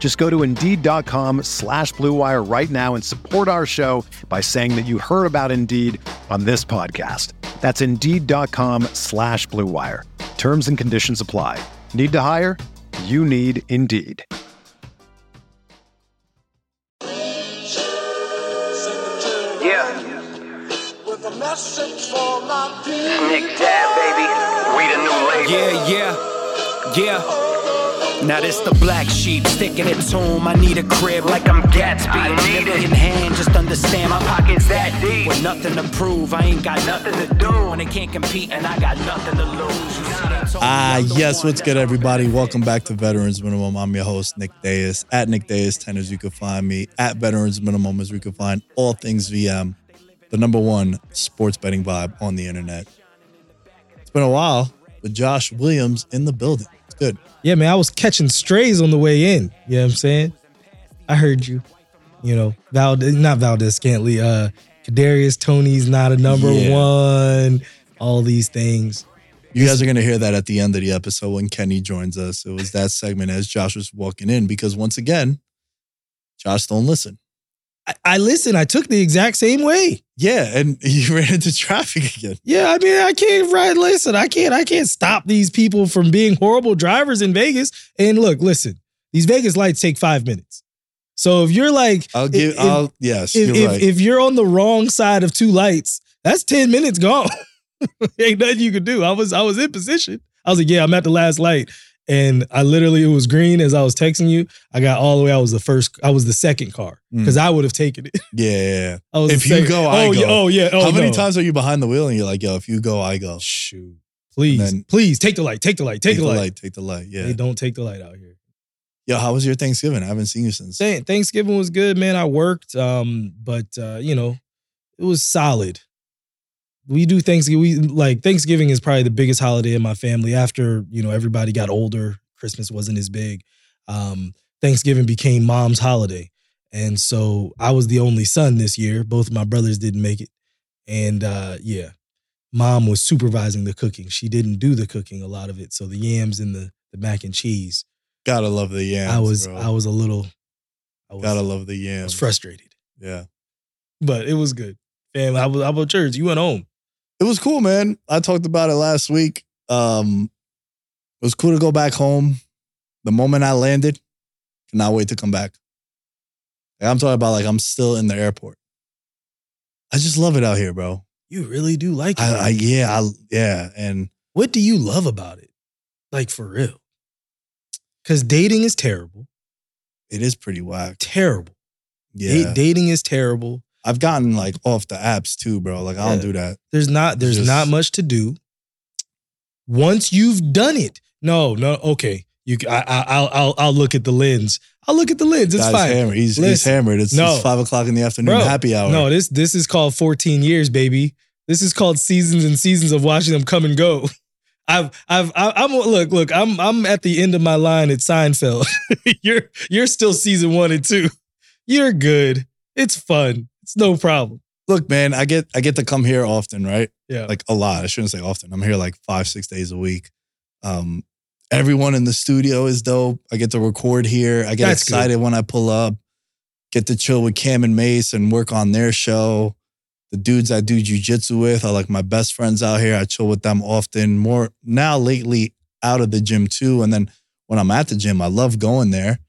Just go to Indeed.com/Blue Wire right now and support our show by saying that you heard about Indeed on this podcast. That's Indeed.com/Blue Wire. Terms and conditions apply. Need to hire? You need Indeed. Nick Dad, baby. We the new label. Yeah. Now this the black sheep, sticking it to him. I need a crib like I'm Gatsby. I need it in hand, just understand my pocket's that deep. With nothing to prove, I ain't got nothing to do. When they can't compete and I got nothing to lose. Yes, what's good, everybody? Welcome back to Veterans Minimum. I'm your host, Nick Deus. At Nick Deus 10 as you can find me. At Veterans Minimum as we can find all things VM. The number one sports betting vibe on the internet. It's been a while, but Josh Williams in the building. Good. Yeah, man, I was catching strays on the way in. You know what I'm saying? I heard you. You know, Valdez-Scantley, Kadarius Toney's not a number one, all these things. You guys are going to hear that at the end of the episode when Kenny joins us. It was that segment as Josh was walking in because, once again, Josh don't listen. I listen. I took the exact same way. Yeah, and you ran into traffic again. Yeah, I mean, I can't ride. Listen, I can't stop these people from being horrible drivers in Vegas. And look, listen, these Vegas lights take 5 minutes. So if you're like, Yes, you're right. If you're on the wrong side of two lights, that's 10 minutes gone. Ain't nothing you could do. I was in position. I was like, yeah, I'm at the last light. And I literally, it was green as I was texting you. I got all the way. I was the second car because I would have taken it. Yeah. If you go, I go. How many times are you behind the wheel and you're like, yo, if you go, I go. Shoot. Please take the light. Yeah. They don't take the light out here. Yo, how was your Thanksgiving? I haven't seen you since. Thanksgiving was good, man. I worked. But you know, it was solid. We do Thanksgiving. Thanksgiving is probably the biggest holiday in my family. After, you know, everybody got older, Christmas wasn't as big. Thanksgiving became mom's holiday. And so I was the only son this year. Both of my brothers didn't make it. And mom was supervising the cooking. She didn't do the cooking, a lot of it. So the yams and the mac and cheese. Gotta love the yams. Gotta love the yams. I was frustrated. Yeah. But it was good. Family. I was at church. You went home. It was cool, man. I talked about it last week. It was cool to go back home. The moment I landed, cannot wait to come back. Like, I'm talking about, like, I'm still in the airport. I just love it out here, bro. You really do like it. Yeah. And what do you love about it? Like, for real? Because dating is terrible. It is pretty whack. Terrible. Yeah. Dating is terrible. I've gotten, like, off the apps too, bro. Like, I don't do that. There's not much to do. Once you've done it, no, okay. I'll look at the lens. It's fine. Hammered. He's hammered. It's 5 o'clock in the afternoon, bro, happy hour. No, this is called 14 years, baby. This is called seasons and seasons of watching them come and go. I'm at the end of my line at Seinfeld. You're still season 1 and 2. You're good. It's fun. It's no problem. Look, man, I get to come here often, right? Yeah. Like, a lot. I shouldn't say often. I'm here like 5-6 days a week. Everyone in the studio is dope. I get to record here. I get excited when I pull up. Get to chill with Cam and Mace and work on their show. The dudes I do jiu-jitsu with are like my best friends out here. I chill with them often. More now lately out of the gym too. And then when I'm at the gym, I love going there.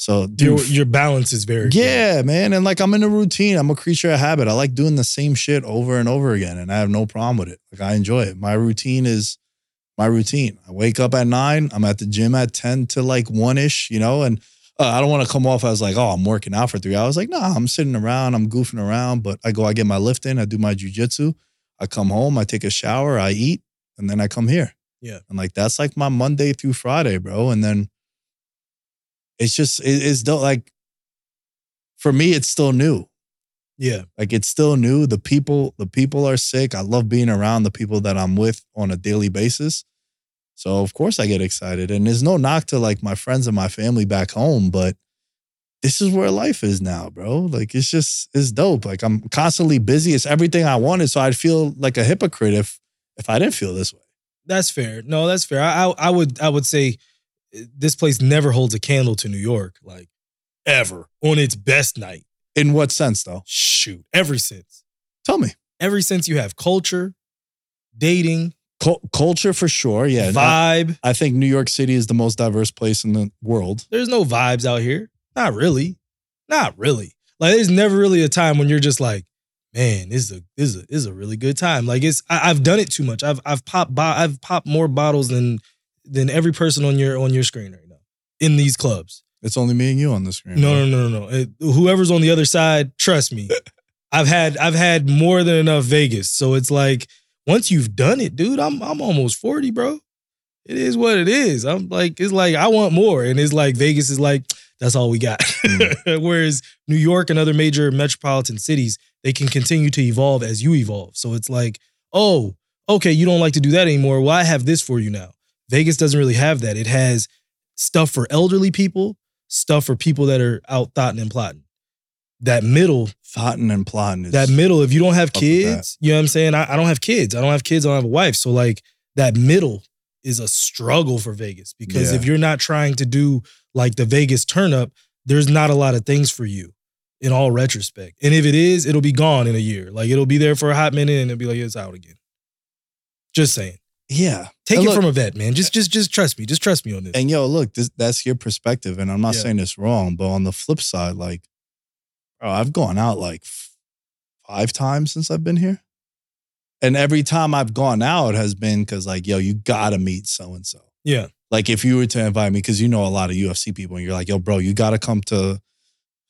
So dude, your balance is very good. Man. And like, I'm in a routine. I'm a creature of habit. I like doing the same shit over and over again, and I have no problem with it. Like, I enjoy it. My routine is my routine. I wake up at 9. I'm at the gym at 10 to like 1-ish, you know? And I don't want to come off as like, oh, I'm working out for 3 hours. Like, nah, I'm sitting around. I'm goofing around. But I go, I get my lift in. I do my jujitsu. I come home. I take a shower. I eat. And then I come here. Yeah. And like, that's like my Monday through Friday, bro. And then it's just, it's dope. Like, for me, it's still new. Yeah. Like, it's still new. The people are sick. I love being around the people that I'm with on a daily basis. So, of course, I get excited. And there's no knock to, like, my friends and my family back home, but this is where life is now, bro. Like, it's just, it's dope. Like, I'm constantly busy. It's everything I wanted. So I'd feel like a hypocrite if I didn't feel this way. That's fair. No, that's fair. I would say this place never holds a candle to New York, like, ever, on its best night. In what sense, though? Shoot, every sense. Tell me. Every sense you have. Culture, dating. Culture, for sure, yeah. Vibe. I think New York City is the most diverse place in the world. There's no vibes out here. Not really. Like, there's never really a time when you're just like, man, this is a really good time. Like, it's, I've done it too much. I've popped more bottles than every person on your screen right now in these clubs. It's only me and you on the screen. No. Whoever's on the other side, trust me. I've had more than enough Vegas. So it's like, once you've done it, dude, I'm almost 40, bro. It is what it is. I'm like, it's like I want more, and it's like Vegas is like, that's all we got. Mm. Whereas New York and other major metropolitan cities, they can continue to evolve as you evolve. So it's like, oh, okay, you don't like to do that anymore. Well, I have this for you now. Vegas doesn't really have that. It has stuff for elderly people, stuff for people that are out thotting and plotting. That middle. Thotting and plotting. Is that middle, if you don't have kids, you know what I'm saying? I don't have kids. I don't have kids. I don't have a wife. So like, that middle is a struggle for Vegas, because if you're not trying to do like the Vegas turn up, there's not a lot of things for you in all retrospect. And if it is, it'll be gone in a year. Like, it'll be there for a hot minute and it'll be like, it's out again. Just saying. Yeah. Take it from a vet, man. Just trust me. Just trust me on this. And yo, look, that's your perspective. And I'm not saying it's wrong, but on the flip side, like, bro, I've gone out like 5 times since I've been here. And every time I've gone out has been because like, yo, you gotta meet so-and-so. Yeah. Like, if you were to invite me, because you know a lot of UFC people, and you're like, yo, bro, you gotta come to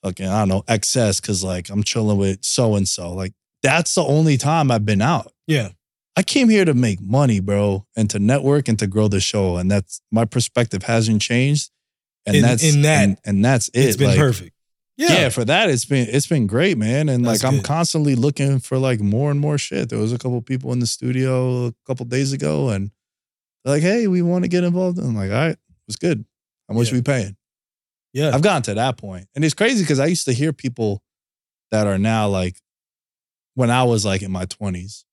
fucking, I don't know, XS, because like, I'm chilling with so-and-so. Like, that's the only time I've been out. Yeah. I came here to make money, bro, and to network and to grow the show. And that's, my perspective hasn't changed. And that's it. It's been like, perfect. Yeah, for that, it's been great, man. And that's like, I'm constantly looking for like more and more shit. There was a couple people in the studio a couple days ago, and they're like, hey, we want to get involved. And I'm like, all right, it's good. How much are we paying? Yeah. I've gotten to that point. And it's crazy because I used to hear people that are now like, when I was like in my 20s,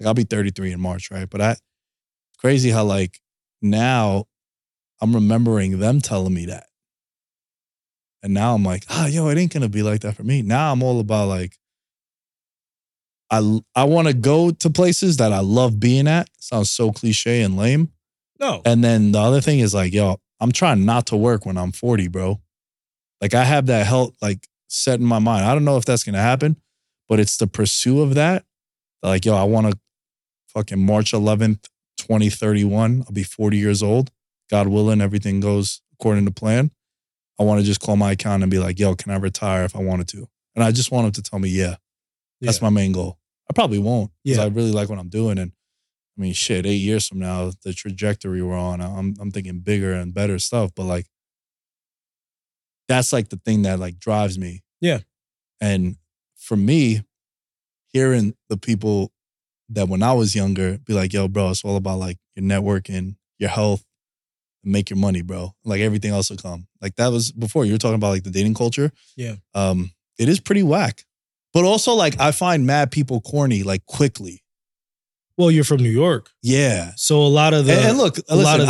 like I'll be 33 in March, right? But it's crazy how like now I'm remembering them telling me that. And now I'm like, it ain't going to be like that for me. Now I'm all about like, I want to go to places that I love being at. Sounds so cliche and lame. No. And then the other thing is like, yo, I'm trying not to work when I'm 40, bro. Like, I have that health like set in my mind. I don't know if that's going to happen, but it's the pursuit of that. Like, yo, I want to fucking March 11th, 2031. I'll be 40 years old. God willing, everything goes according to plan. I want to just call my account and be like, yo, can I retire if I wanted to? And I just want them to tell me, that's my main goal. I probably won't because I really like what I'm doing. And I mean, shit, 8 years from now, the trajectory we're on, I'm thinking bigger and better stuff. But like, that's like the thing that like drives me. Yeah. And for me, hearing the people that when I was younger be like, yo, bro, it's all about like your networking, your health, make your money, bro. Like, everything else will come. Like, that was before you were talking about like the dating culture. Yeah. It is pretty whack. But also like, I find mad people corny like quickly. Well, you're from New York. Yeah. So a lot of the and look, a listen, lot of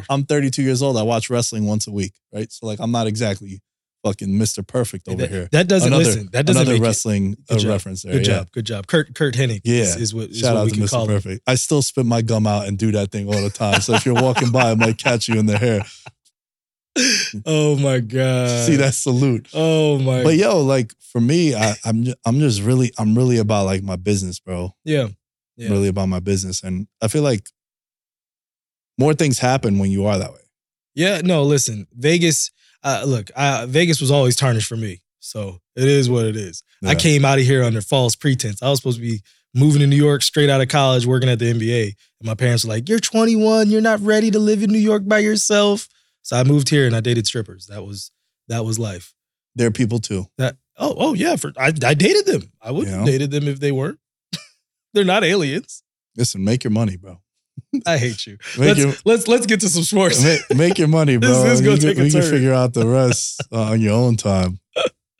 the I'm 32 years old. I watch wrestling once a week, right? So like, I'm not exactly fucking Mr. Perfect over here. That doesn't listen. That doesn't another wrestling reference there. Good job. Kurt Hennig is what shout out to Mr. Perfect. I still spit my gum out and do that thing all the time. So if you're walking by, I might catch you in the hair. Oh my God. See that salute. Oh my. But yo, like for me, I'm really about like my business, bro. Yeah. I'm really about my business. And I feel like more things happen when you are that way. Yeah. No, listen, Vegas, Vegas was always tarnished for me. So it is what it is. Yeah. I came out of here under false pretense. I was supposed to be moving to New York straight out of college, working at the NBA. And my parents were like, you're 21. You're not ready to live in New York by yourself. So I moved here and I dated strippers. That was life. They're people too. Yeah. I dated them. I wouldn't have dated them if they weren't. They're not aliens. Listen, make your money, bro. I hate you. Let's get to some sports. Make your money, bro. We can figure out the rest on your own time.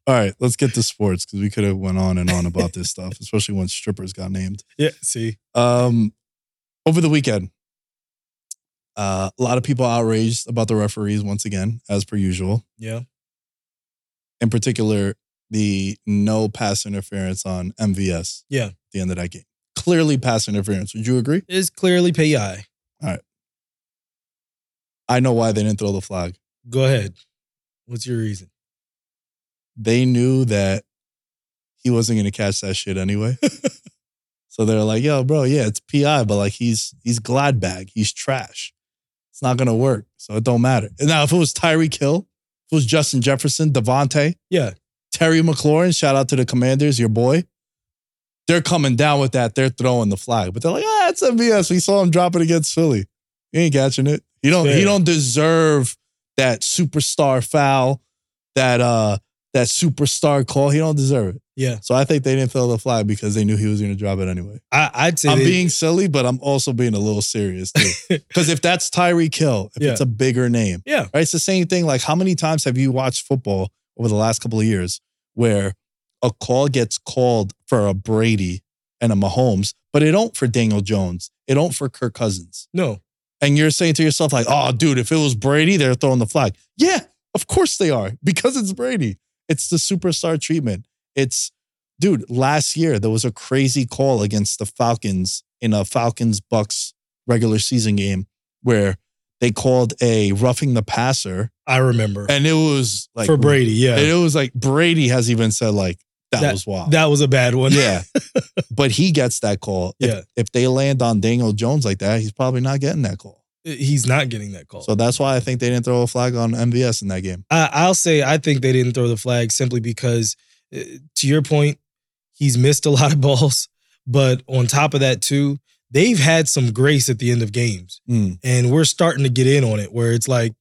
All right, let's get to sports because we could have went on and on about this stuff, especially when strippers got named. Yeah, see. Over the weekend, a lot of people outraged about the referees once again, as per usual. Yeah. In particular, the no pass interference on MVS. Yeah. At the end of that game. Clearly pass interference. Would you agree? It's clearly PI. All right. I know why they didn't throw the flag. Go ahead. What's your reason? They knew that he wasn't going to catch that shit anyway. So they're like, yo, bro, yeah, it's PI, but like he's glad bag. He's trash. It's not going to work. So it don't matter. And now if it was Tyreek Hill, if it was Justin Jefferson, Devontae, yeah, Terry McLaurin, shout out to the Commanders, your boy. They're coming down with that. They're throwing the flag. But they're like, it's MVS. We saw him drop it against Philly. He ain't catching it. He don't deserve that superstar foul, that superstar call. He don't deserve it. Yeah. So I think they didn't throw the flag because they knew he was going to drop it anyway. I'd say I'm being silly, but I'm also being a little serious too. Because if that's Tyreek Hill, if it's a bigger name, right? It's the same thing. Like how many times have you watched football over the last couple of years where a call gets called for a Brady and a Mahomes, but it don't for Daniel Jones. It don't for Kirk Cousins. No. And you're saying to yourself like, oh, dude, if it was Brady, they're throwing the flag. Yeah, of course they are because it's Brady. It's the superstar treatment. It's, dude, last year there was a crazy call against the Falcons in a Falcons-Bucks regular season game where they called a roughing the passer. I remember. And it was like... for Brady, yeah. And it was like Brady has even said like, that was wild. That was a bad one. Yeah. But he gets that call. Yeah. If they land on Daniel Jones like that, he's probably not getting that call. He's not getting that call. So that's why I think they didn't throw a flag on MVS in that game. I'll say I think they didn't throw the flag simply because, to your point, he's missed a lot of balls. But on top of that, too, they've had some grace at the end of games. Mm. And we're starting to get in on it where it's like,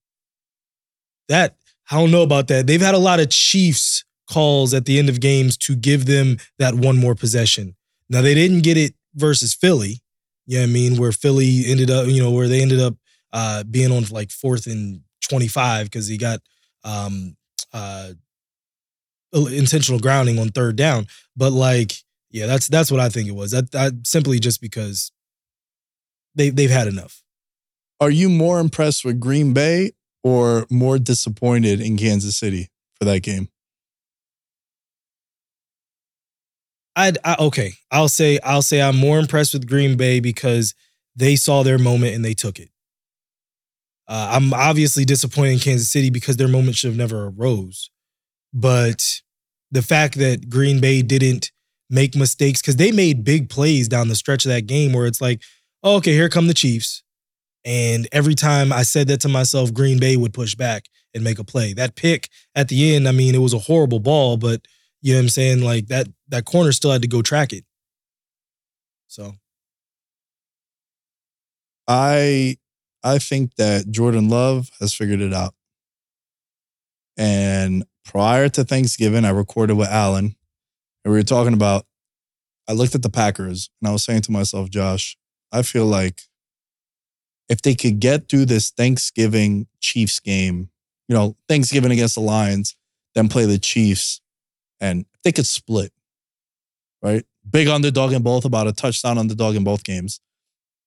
that, I don't know about that. They've had a lot of Chiefs calls at the end of games to give them that one more possession. Now, they didn't get it versus Philly. You know what I mean? Where Philly ended up, where they ended up being on like 4th and 25 because he got intentional grounding on 3rd down. But like, yeah, that's what I think it was. I simply just because they've had enough. Are you more impressed with Green Bay or more disappointed in Kansas City for that game? I'll say I'm more impressed with Green Bay because they saw their moment and they took it. I'm obviously disappointed in Kansas City because their moment should have never arose. But the fact that Green Bay didn't make mistakes, because they made big plays down the stretch of that game where it's like, oh, okay, here come the Chiefs. And every time I said that to myself, Green Bay would push back and make a play. That pick at the end, I mean, it was a horrible ball, but you know what I'm saying? Like that corner still had to go track it. So. I think that Jordan Love has figured it out. And prior to Thanksgiving, I recorded with Alan and we were talking about, I looked at the Packers and I was saying to myself, Josh, I feel like if they could get through this Thanksgiving Chiefs game, Thanksgiving against the Lions, then play the Chiefs. And if they could split, right? Big underdog in both, about a touchdown underdog in both games.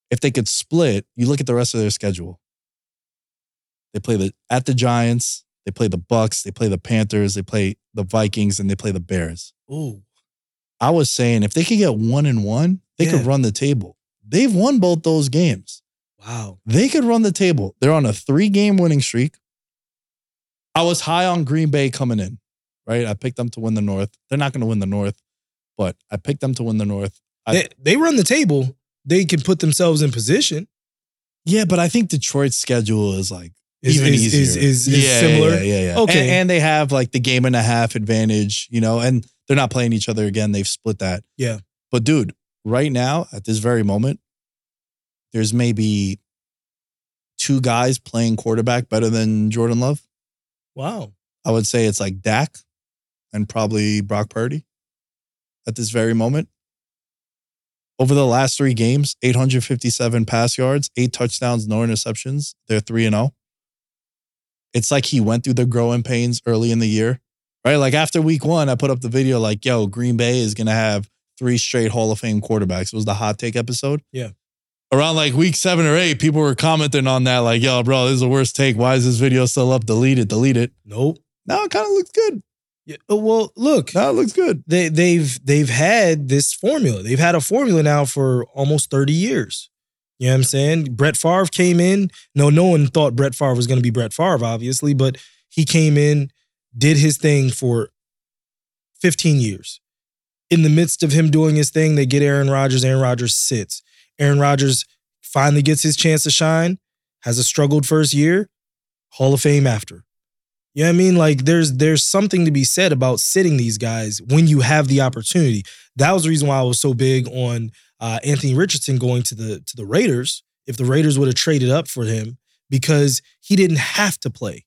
If they could split, you look at the rest of their schedule. They play at the Giants, they play the Bucks, they play the Panthers, they play the Vikings, and they play the Bears. Ooh. I was saying if they could get 1-1, they could run the table. They've won both those games. Wow. They could run the table. They're on a 3-game winning streak. I was high on Green Bay coming in, right? I picked them to win the North. They're not going to win the North, but I picked them to win the North. They run the table. They can put themselves in position. Yeah, but I think Detroit's schedule is like even easier. Is similar. Yeah. Okay. And they have like the game and a half advantage, you know, and they're not playing each other again. They've split that. Yeah. But dude, right now at this very moment, there's maybe two guys playing quarterback better than Jordan Love. Wow. I would say it's like Dak and probably Brock Purdy at this very moment. Over the last three games, 857 pass yards, 8 touchdowns, no interceptions. They're 3-0. It's like he went through the growing pains early in the year, right? Like after week one, I put up the video like, yo, Green Bay is going to have 3 straight Hall of Fame quarterbacks. It was the hot take episode. Yeah. Around like week 7 or 8, people were commenting on that like, yo, bro, this is the worst take. Why is this video still up? Delete it. Nope. No, it kind of looks good. Yeah, well, look. That looks good. They've had this formula. They've had a formula now for almost 30 years. You know what I'm saying? Brett Favre came in. No one thought Brett Favre was going to be Brett Favre, obviously, but he came in, did his thing for 15 years. In the midst of him doing his thing, they get Aaron Rodgers. Aaron Rodgers sits. Aaron Rodgers finally gets his chance to shine, has a struggled first year, Hall of Fame after. You know what I mean? Like there's something to be said about sitting these guys when you have the opportunity. That was the reason why I was so big on Anthony Richardson going to the Raiders. If the Raiders would have traded up for him, because he didn't have to play.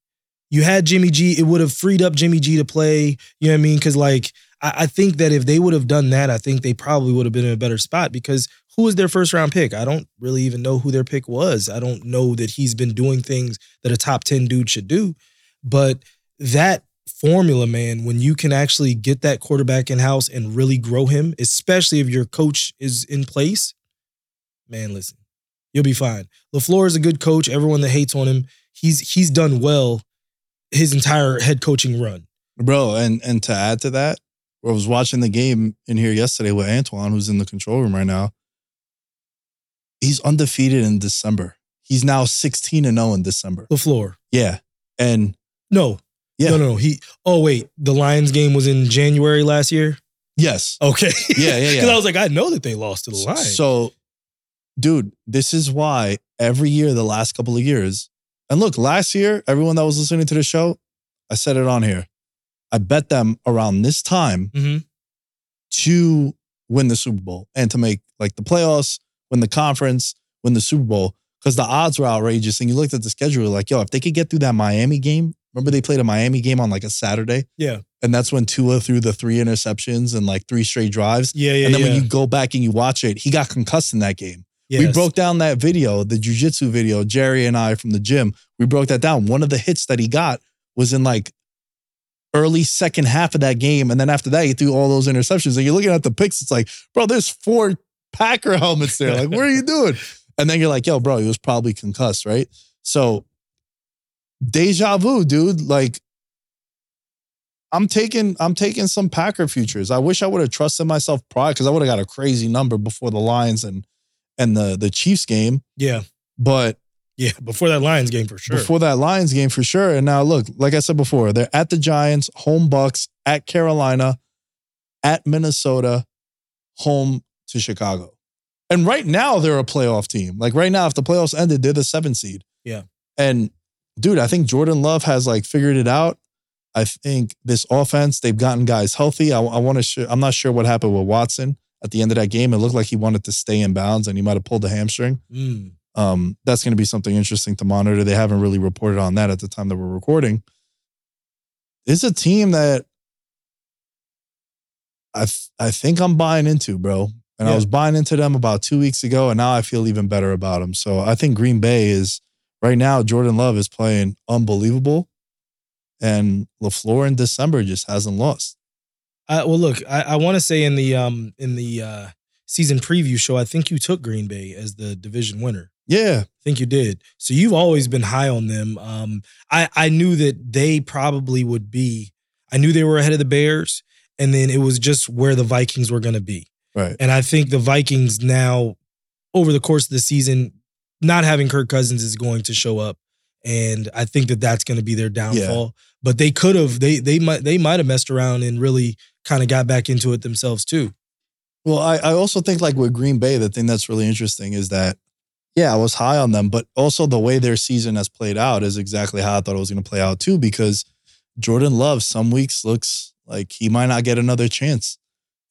You had Jimmy G, it would have freed up Jimmy G to play. You know what I mean? Because like I think that if they would have done that, I think they probably would have been in a better spot, because who was their first round pick? I don't really even know who their pick was. I don't know that he's been doing things that a top 10 dude should do. But that formula, man, when you can actually get that quarterback in-house and really grow him, especially if your coach is in place, man, listen, you'll be fine. LaFleur is a good coach. Everyone that hates on him, he's done well his entire head coaching run. Bro, and to add to that, I was watching the game in here yesterday with Antoine, who's in the control room right now. He's undefeated in December. He's now 16-0 in December. LaFleur. Yeah. And... No. Yeah. No. Wait. The Lions game was in January last year? Yes. Okay. Yeah. Because I was like, I know that they lost to the Lions. So, dude, this is why every year, the last couple of years, and look, last year, everyone that was listening to the show, I said it on here. I bet them around this time to win the Super Bowl and to make like the playoffs, win the conference, win the Super Bowl. Because the odds were outrageous. And you looked at the schedule, like, yo, if they could get through that Miami game. Remember they played a Miami game on like a Saturday? Yeah. And that's when Tua threw the 3 interceptions and like 3 straight drives. Yeah. And then when you go back and you watch it, he got concussed in that game. Yes. We broke down that video, the jiu-jitsu video, Jerry and I from the gym. We broke that down. One of the hits that he got was in like early second half of that game. And then after that, he threw all those interceptions. And you're looking at the picks. It's like, bro, there's 4 Packer helmets there. Like, what are you doing? And then you're like, yo, bro, he was probably concussed, right? So, deja vu, dude. Like, I'm taking some Packer futures. I wish I would have trusted myself prior, because I would have got a crazy number before the Lions and the Chiefs game. Yeah. But... Yeah, before that Lions game for sure. And now, look, like I said before, they're at the Giants, home Bucks, at Carolina, at Minnesota, home to Chicago. And right now, they're a playoff team. Like right now, if the playoffs ended, they're the 7th seed. Yeah. And dude, I think Jordan Love has like figured it out. I think this offense, they've gotten guys healthy. I'm not sure what happened with Watson at the end of that game. It looked like he wanted to stay in bounds and he might have pulled the hamstring. That's going to be something interesting to monitor. They haven't really reported on that at the time that we're recording. It's a team that I think I'm buying into, bro. And yeah. I was buying into them about 2 weeks ago, and now I feel even better about them. So I think Green Bay is, right now, Jordan Love is playing unbelievable. And LaFleur in December just hasn't lost. Well, look, I want to say in the season preview show, I think you took Green Bay as the division winner. Yeah. I think you did. So you've always been high on them. I knew that they probably would be. I knew they were ahead of the Bears, and then it was just where the Vikings were going to be. Right. And I think the Vikings now, over the course of the season, not having Kirk Cousins is going to show up And I think that that's going to be their downfall. Yeah. But they could have, they might have messed around and really kind of got back into it themselves too. Well, I also think like with Green Bay, the thing that's really interesting is that, yeah, I was high on them, but also the way their season has played out is exactly how I thought it was going to play out too, because Jordan Love some weeks looks like he might not get another chance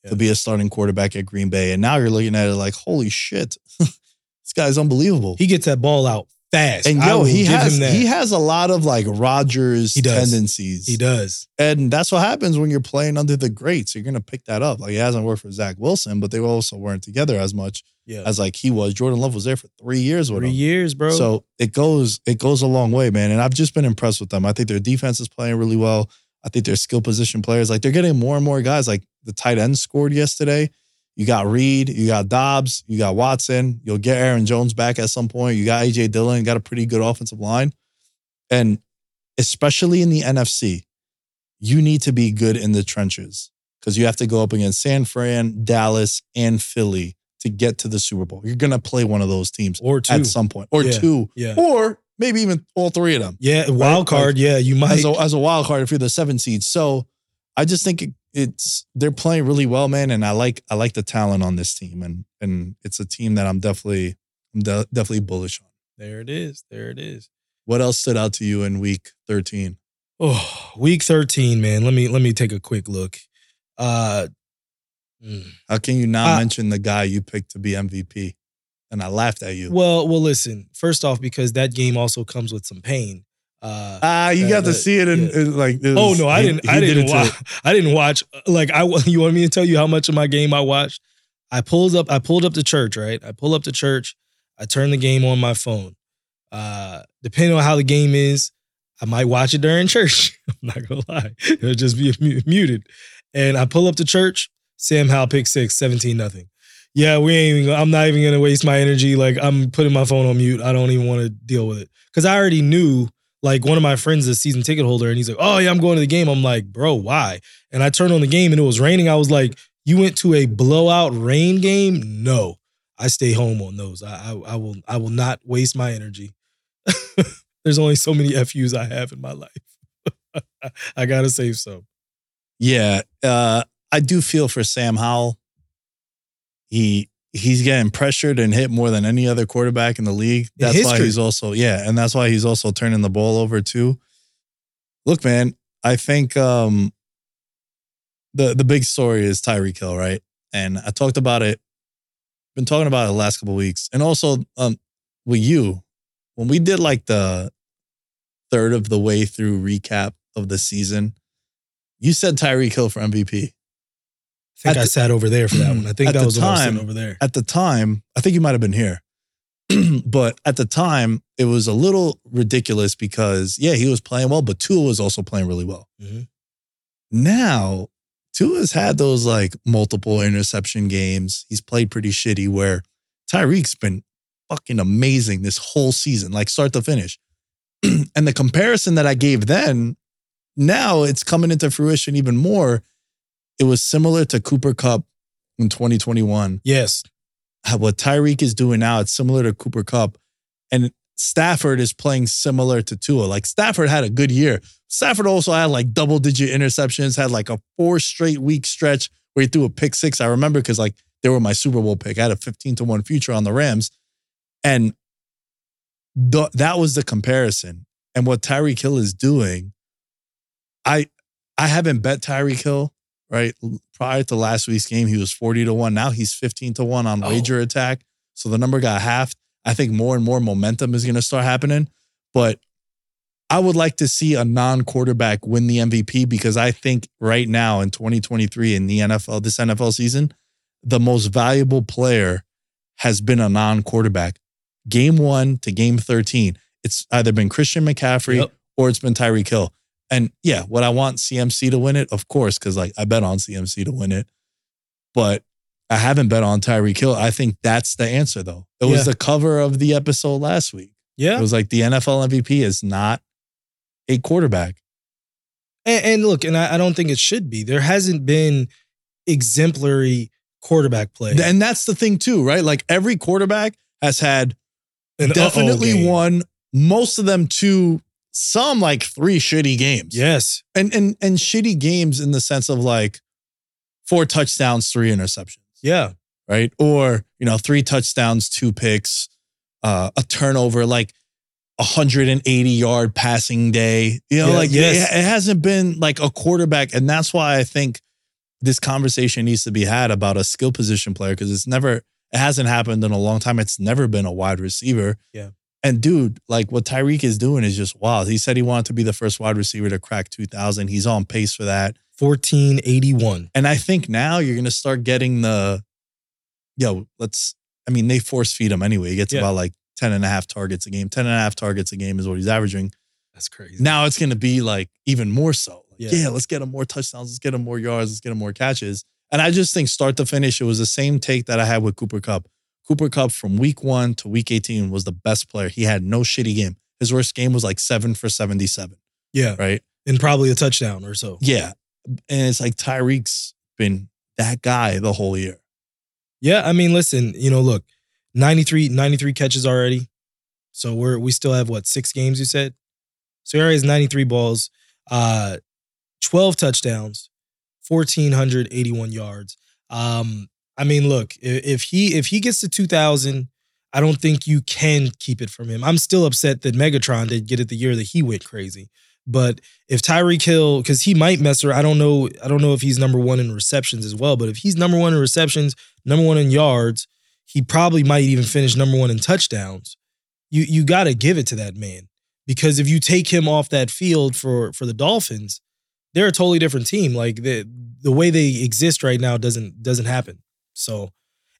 to be a starting quarterback at Green Bay. And now you're looking at it like, holy shit, this guy's unbelievable. He gets that ball out fast. And yo, he has a lot of like Rodgers tendencies. He does. And that's what happens when you're playing under the greats. You're going to pick that up. Like it hasn't worked for Zach Wilson, but they also weren't together as much as like he was. Jordan Love was there for 3 years with him. 3 years, bro. So it goes a long way, man. And I've just been impressed with them. I think their defense is playing really well. I think their skill position players, like they're getting more and more guys. Like the tight end scored yesterday. You got Reed, you got Dobbs, you got Watson. You'll get Aaron Jones back at some point. You got A.J. Dillon, you got a pretty good offensive line. And especially in the NFC, you need to be good in the trenches because you have to go up against San Fran, Dallas, and Philly to get to the Super Bowl. You're going to play one of those teams or two at some point or two or maybe even all three of them. Yeah, wild card. Like, yeah, you might. As a wild card if you're the 7 seed. So I just think they're playing really well, man, and I like the talent on this team, and it's a team that I'm definitely bullish on. There it is. What else stood out to you in week 13? Oh, week 13, man. Let me take a quick look. How can you not mention the guy you picked to be MVP? And I laughed at you. Well, listen. First off, because that game also comes with some pain. You got to see it in like. It was, oh no, I didn't watch. Like you want me to tell you how much of my game I watched? I pulled up the church. Right. I pull up the church. I turn the game on my phone. Depending on how the game is, I might watch it during church. I'm not gonna lie. It'll just be muted. And I pull up the church. Sam Howell pick six, 17-0. Yeah, I'm not even gonna waste my energy. Like I'm putting my phone on mute. I don't even want to deal with it because I already knew. Like one of my friends is a season ticket holder and he's like, oh yeah, I'm going to the game. I'm like, bro, why? And I turned on the game and it was raining. I was like, you went to a blowout rain game? No, I stay home on those. I will not waste my energy. There's only so many FUs I have in my life. I got to save some. Yeah. I do feel for Sam Howell. He's getting pressured and hit more than any other quarterback in the league. That's why he's also, and that's why he's also turning the ball over too. Look, man, I think the big story is Tyreek Hill, right? And I talked about it, been talking about it the last couple of weeks. And also with you, when we did like the third of the way through recap of the season, you said Tyreek Hill for MVP. I think I sat over there for that one. I think that was the time, I was sitting over there. At the time, I think you might have been here. But at the time, it was a little ridiculous because, yeah, he was playing well, but Tua was also playing really well. Mm-hmm. Now, Tua's had those like multiple interception games. He's played pretty shitty where Tyreek's been fucking amazing this whole season, like start to finish. And the comparison that I gave then, now it's coming into fruition even more. It was similar to Cooper Kupp in 2021. Yes. What Tyreek is doing now, it's similar to Cooper Kupp. And Stafford is playing similar to Tua. Like Stafford had a good year. Stafford also had like double-digit interceptions, had like a 4 straight week stretch where he threw a pick six. I remember because like they were my Super Bowl pick. I had a 15-1 future on the Rams. And that was the comparison. And what Tyreek Hill is doing, I haven't bet Tyreek Hill. Right. Prior to last week's game, he was 40-1. Now he's 15-1 on wager attack. So the number got halved. I think more and more momentum is going to start happening. But I would like to see a non-quarterback win the MVP because I think right now in 2023 in the NFL, this NFL season, the most valuable player has been a non-quarterback. Game 1 to game 13. It's either been Christian McCaffrey or it's been Tyreek Hill. And yeah, would I want CMC to win it? Of course, because like I bet on CMC to win it. But I haven't bet on Tyreek Hill. I think that's the answer though. It was the cover of the episode last week. Yeah. It was like the NFL MVP is not a quarterback. And look, and I don't think it should be. There hasn't been exemplary quarterback play. And that's the thing too, right? Like every quarterback has had definitely one most of them to some like three shitty games. Yes. And shitty games in the sense of like 4 touchdowns, 3 interceptions. Yeah. Right. Or, 3 touchdowns, 2 picks, a turnover, like 180-yard passing day. It hasn't been like a quarterback. And that's why I think this conversation needs to be had about a skill position player, because it hasn't happened in a long time. It's never been a wide receiver. Yeah. And dude, like what Tyreek is doing is just wild. He said he wanted to be the first wide receiver to crack 2,000. He's on pace for that. 1481. And I think now you're going to start getting they force feed him anyway. He gets about like 10.5 targets a game. 10.5 targets a game is what he's averaging. That's crazy. Now it's going to be like even more so. Like, let's get him more touchdowns. Let's get him more yards. Let's get him more catches. And I just think start to finish, it was the same take that I had with Cooper Kupp. Cooper Kupp from week 1 to week 18 was the best player. He had no shitty game. His worst game was like 7 for 77. Yeah. Right. And probably a touchdown or so. Yeah. And it's like Tyreek's been that guy the whole year. Yeah. I mean, listen, look, 93 catches already. So we still have what, 6 games you said? So he already has 93 balls, 12 touchdowns, 1,481 yards. I mean, look, if he gets to 2,000, I don't think you can keep it from him. I'm still upset that Megatron did get it the year that he went crazy. But if Tyreek Hill, because he might mess around, I don't know if he's number one in receptions as well. But if he's number one in receptions, number one in yards, he probably might even finish number one in touchdowns. You got to give it to that man, because if you take him off that field for the Dolphins, they're a totally different team. Like the way they exist right now doesn't happen. So,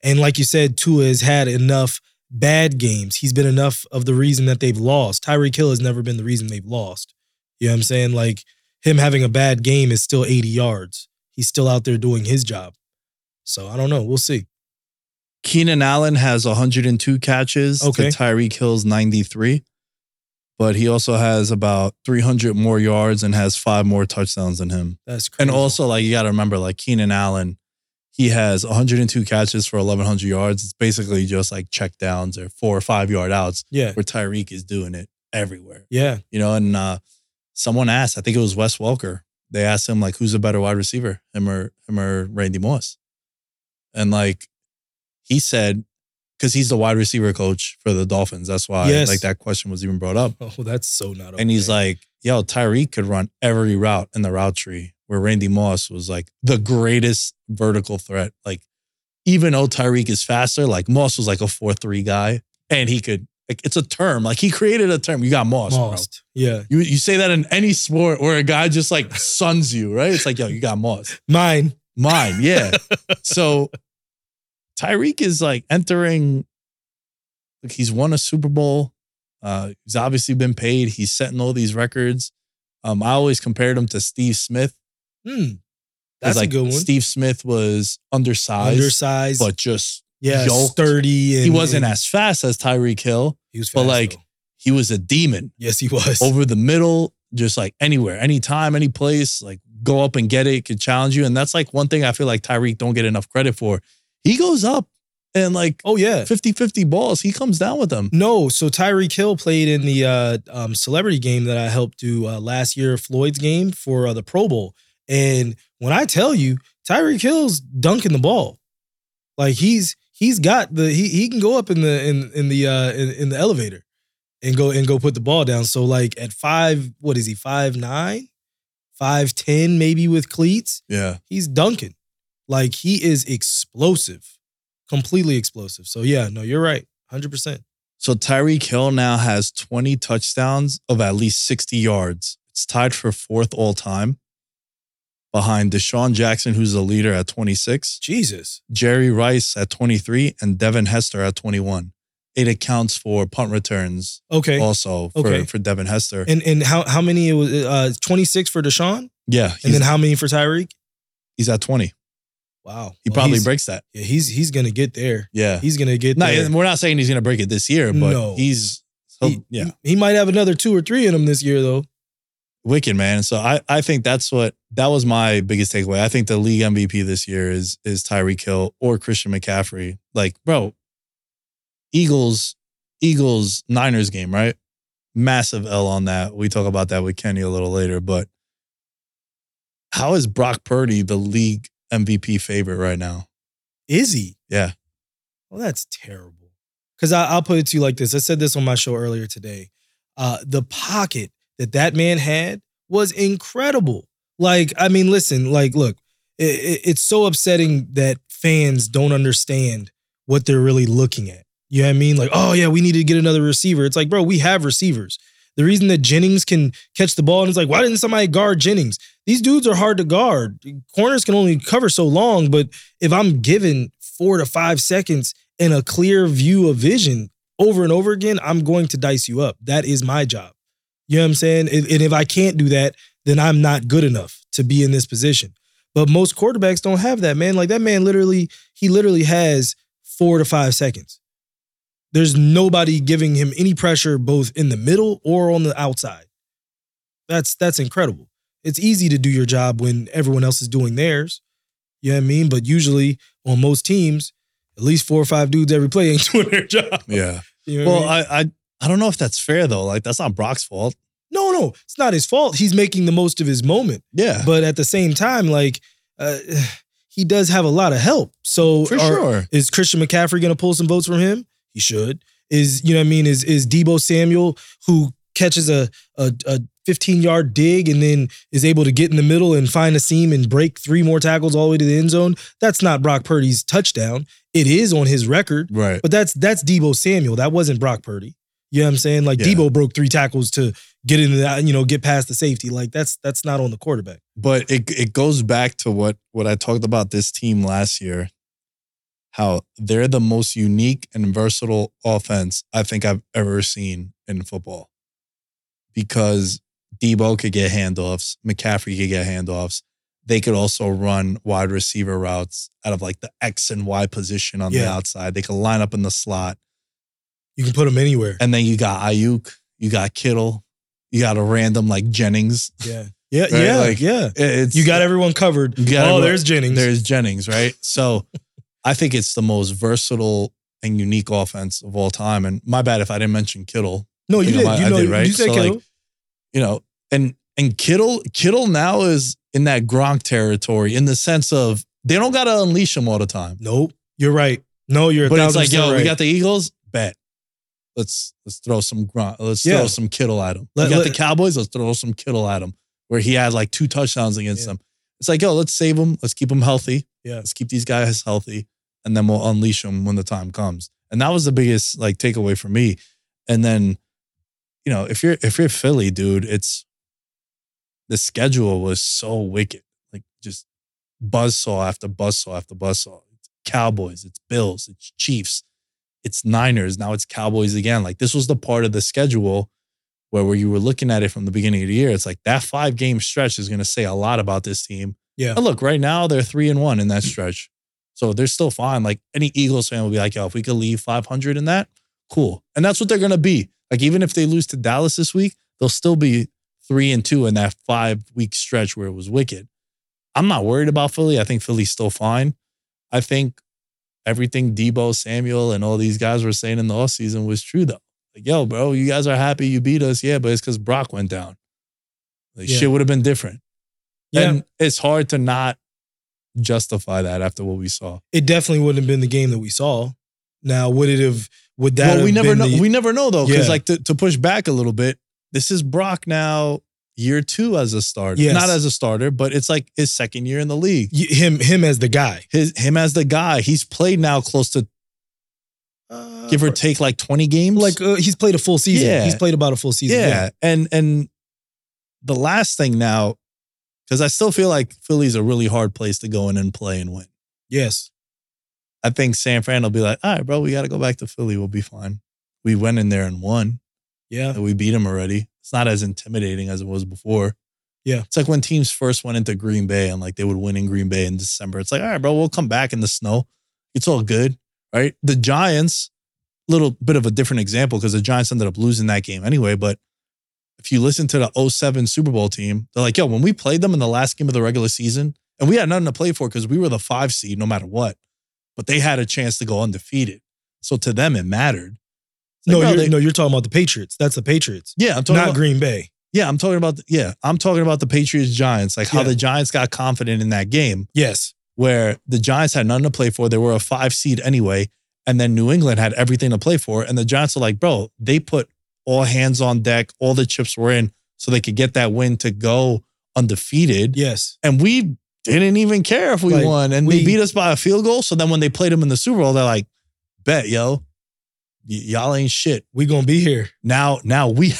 and like you said, Tua has had enough bad games. He's been enough of the reason that they've lost. Tyreek Hill has never been the reason they've lost. You know what I'm saying? Like him having a bad game is still 80 yards. He's still out there doing his job. So I don't know. We'll see. Keenan Allen has 102 catches to Tyreek Hill's 93. But he also has about 300 more yards and has 5 more touchdowns than him. That's crazy. And also, like, you got to remember, like, Keenan Allen, he has 102 catches for 1,100 yards. It's basically just like check downs or 4 or 5 yard outs. Yeah. Where Tyreek is doing it everywhere. Yeah. Someone asked, I think it was Wes Welker. They asked him, like, who's a better wide receiver, him or Randy Moss? And, like, he said, because he's the wide receiver coach for the Dolphins. That's why, like, that question was even brought up. Oh, that's so not okay. And he's like, Tyreek could run every route in the route tree, where Randy Moss was, like, the greatest vertical threat. Like, even though Tyreek is faster, like, Moss was, like, a 4-3 guy. And he could... Like, it's a term. Like, he created a term. You got mossed. Bro. Yeah. You say that in any sport where a guy just like suns you, right? It's like, you got mossed. Mine. Yeah. So Tyreek is like entering, like, he's won a Super Bowl. He's obviously been paid. He's setting all these records. I always compared him to Steve Smith. That's like, a good one. Steve Smith was undersized, but just. Yeah, yoked. Sturdy. And, he wasn't as fast as Tyreek Hill. He was fast, but like, though. He was a demon. Yes, he was. Over the middle, just like anywhere, anytime, any place, like go up and get it, could challenge you. And that's like one thing I feel like Tyreek don't get enough credit for. He goes up and like 50-50 balls, he comes down with them. No, so Tyreek Hill played in the celebrity game that I helped do last year, Floyd's game for the Pro Bowl. And when I tell you, Tyreek Hill's dunking the ball. Like he's got the he can go up in the elevator and go put the ball down. So like at 5, what is he, 5'9", 5'10", maybe with cleats? Yeah, he's dunking. Like he is explosive, completely explosive. So yeah, no, you're right, 100%. So Tyreek Hill now has 20 touchdowns of at least 60 yards. It's tied for 4th all time, behind Deshaun Jackson, who's the leader at 26. Jesus. Jerry Rice at 23 and Devin Hester at 21. It accounts for punt returns. Okay. Also for Devin Hester. And how many it was 26 for Deshaun? Yeah. And then how many for Tyreek? He's at 20. Wow. He probably breaks that. Yeah, he's going to get there. Yeah. He's going to get there. We're not saying he's going to break it this year, but he might have another 2 or 3 in him this year though. Wicked, man. So I think that was my biggest takeaway. I think the league MVP this year is Tyreek Hill or Christian McCaffrey. Like, bro, Eagles Niners game, right? Massive L on that. We talk about that with Kenny a little later, but how is Brock Purdy the league MVP favorite right now? Is he? Yeah. Well, that's terrible. Because I'll put it to you like this. I said this on my show earlier today. The pocket that man had was incredible. Like, I mean, listen, like, look, it's so upsetting that fans don't understand what they're really looking at. You know what I mean? Like, oh, yeah, we need to get another receiver. It's like, bro, we have receivers. The reason that Jennings can catch the ball and it's like, why didn't somebody guard Jennings? These dudes are hard to guard. Corners can only cover so long, but if I'm given 4 to 5 seconds and a clear view of vision over and over again, I'm going to dice you up. That is my job. You know what I'm saying? And if I can't do that, then I'm not good enough to be in this position. But most quarterbacks don't have that, man. Like that man literally has 4 to 5 seconds. There's nobody giving him any pressure both in the middle or on the outside. That's incredible. It's easy to do your job when everyone else is doing theirs. You know what I mean? But usually on most teams, at least 4 or 5 dudes every play ain't doing their job. Yeah. You know well, I mean? I don't know if that's fair, though. Like, that's not Brock's fault. No. It's not his fault. He's making the most of his moment. Yeah. But at the same time, like... he does have a lot of help. So sure. Is Christian McCaffrey going to pull some votes from him? He should. Is, you know what I mean? Is Debo Samuel, who catches a 15-yard dig and then is able to get in the middle and find a seam and break 3 more tackles all the way to the end zone? That's not Brock Purdy's touchdown. It is on his record. Right. But that's Debo Samuel. That wasn't Brock Purdy. You know what I'm saying? Like, yeah. Debo broke 3 tackles to get into that, get past the safety. Like, that's not on the quarterback. But it goes back to what I talked about this team last year, how they're the most unique and versatile offense I think I've ever seen in football. Because Debo could get handoffs. McCaffrey could get handoffs. They could also run wide receiver routes out of, like, the X and Y position on the outside. They could line up in the slot. You can put them anywhere. And then you got Ayuk, you got Kittle, you got a random like Jennings. Yeah. Yeah. Right? Yeah. Like, yeah. You got everyone covered. There's Jennings. There's Jennings, right? So I think it's the most versatile and unique offense of all time. And my bad if I didn't mention Kittle. No, you did. I did, right? You said so Kittle. Like, and Kittle now is in that Gronk territory in the sense of they don't got to unleash him all the time. Nope. You're right. No, you're 1,000%. But it's like, yo, we got the Eagles. Bet. Let's throw some Gronk. Let's throw some Kittle at him. We got the Cowboys. Let's throw some Kittle at him, where he had like 2 touchdowns against them. It's like, yo, let's save him. Let's keep him healthy. Yeah. Let's keep these guys healthy, and then we'll unleash them when the time comes. And that was the biggest like takeaway for me. And then, if you're Philly, dude, it's the schedule was so wicked, like just buzzsaw after buzzsaw after buzzsaw. It's Cowboys. It's Bills. It's Chiefs. It's Niners. Now it's Cowboys again. Like, this was the part of the schedule where you were looking at it from the beginning of the year. It's like that 5-game stretch is going to say a lot about this team. Yeah. And look, right now they're 3-1 in that stretch. So they're still fine. Like, any Eagles fan will be like, yo, if we could leave 500 in that, cool. And that's what they're going to be. Like, even if they lose to Dallas this week, they'll still be 3-2 in that 5-week stretch where it was wicked. I'm not worried about Philly. I think Philly's still fine. I think everything Debo Samuel and all these guys were saying in the offseason was true, though. Like, yo, bro, you guys are happy you beat us. Yeah, but it's because Brock went down. Like, shit would have been different. Yeah. And it's hard to not justify that after what we saw. It definitely wouldn't have been the game that we saw. Now, we never know, though, because like to push back a little bit, this is Brock now year 2 as a starter. Yes. Not as a starter, but it's like his second year in the league. Him as the guy. Him as the guy. He's played now close to, give or take, like 20 games. Like, he's played a full season. Yeah. He's played about a full season. Yeah. And the last thing now, because I still feel like Philly's a really hard place to go in and play and win. Yes. I think San Fran will be like, all right, bro, we got to go back to Philly. We'll be fine. We went in there and won. Yeah. And we beat him already. It's not as intimidating as it was before. Yeah. It's like when teams first went into Green Bay and like they would win in Green Bay in December. It's like, all right, bro, we'll come back in the snow. It's all good. Right. The Giants, little bit of a different example because the Giants ended up losing that game anyway. But if you listen to the 2007 Super Bowl team, they're like, yo, when we played them in the last game of the regular season and we had nothing to play for because we were the 5 seed no matter what, but they had a chance to go undefeated. So to them, it mattered. Like, no, you're talking about the Patriots. That's the Patriots. Yeah, I'm talking about Green Bay. Yeah, I'm talking about the Patriots Giants, like how the Giants got confident in that game. Yes. Where the Giants had nothing to play for. They were a 5 seed anyway. And then New England had everything to play for. And the Giants are like, bro, they put all hands on deck. All the chips were in so they could get that win to go undefeated. Yes. And we didn't even care if we won. And they beat us by a field goal. So then when they played them in the Super Bowl, they're like, bet, yo. Y'all ain't shit. We gonna be here. Now we're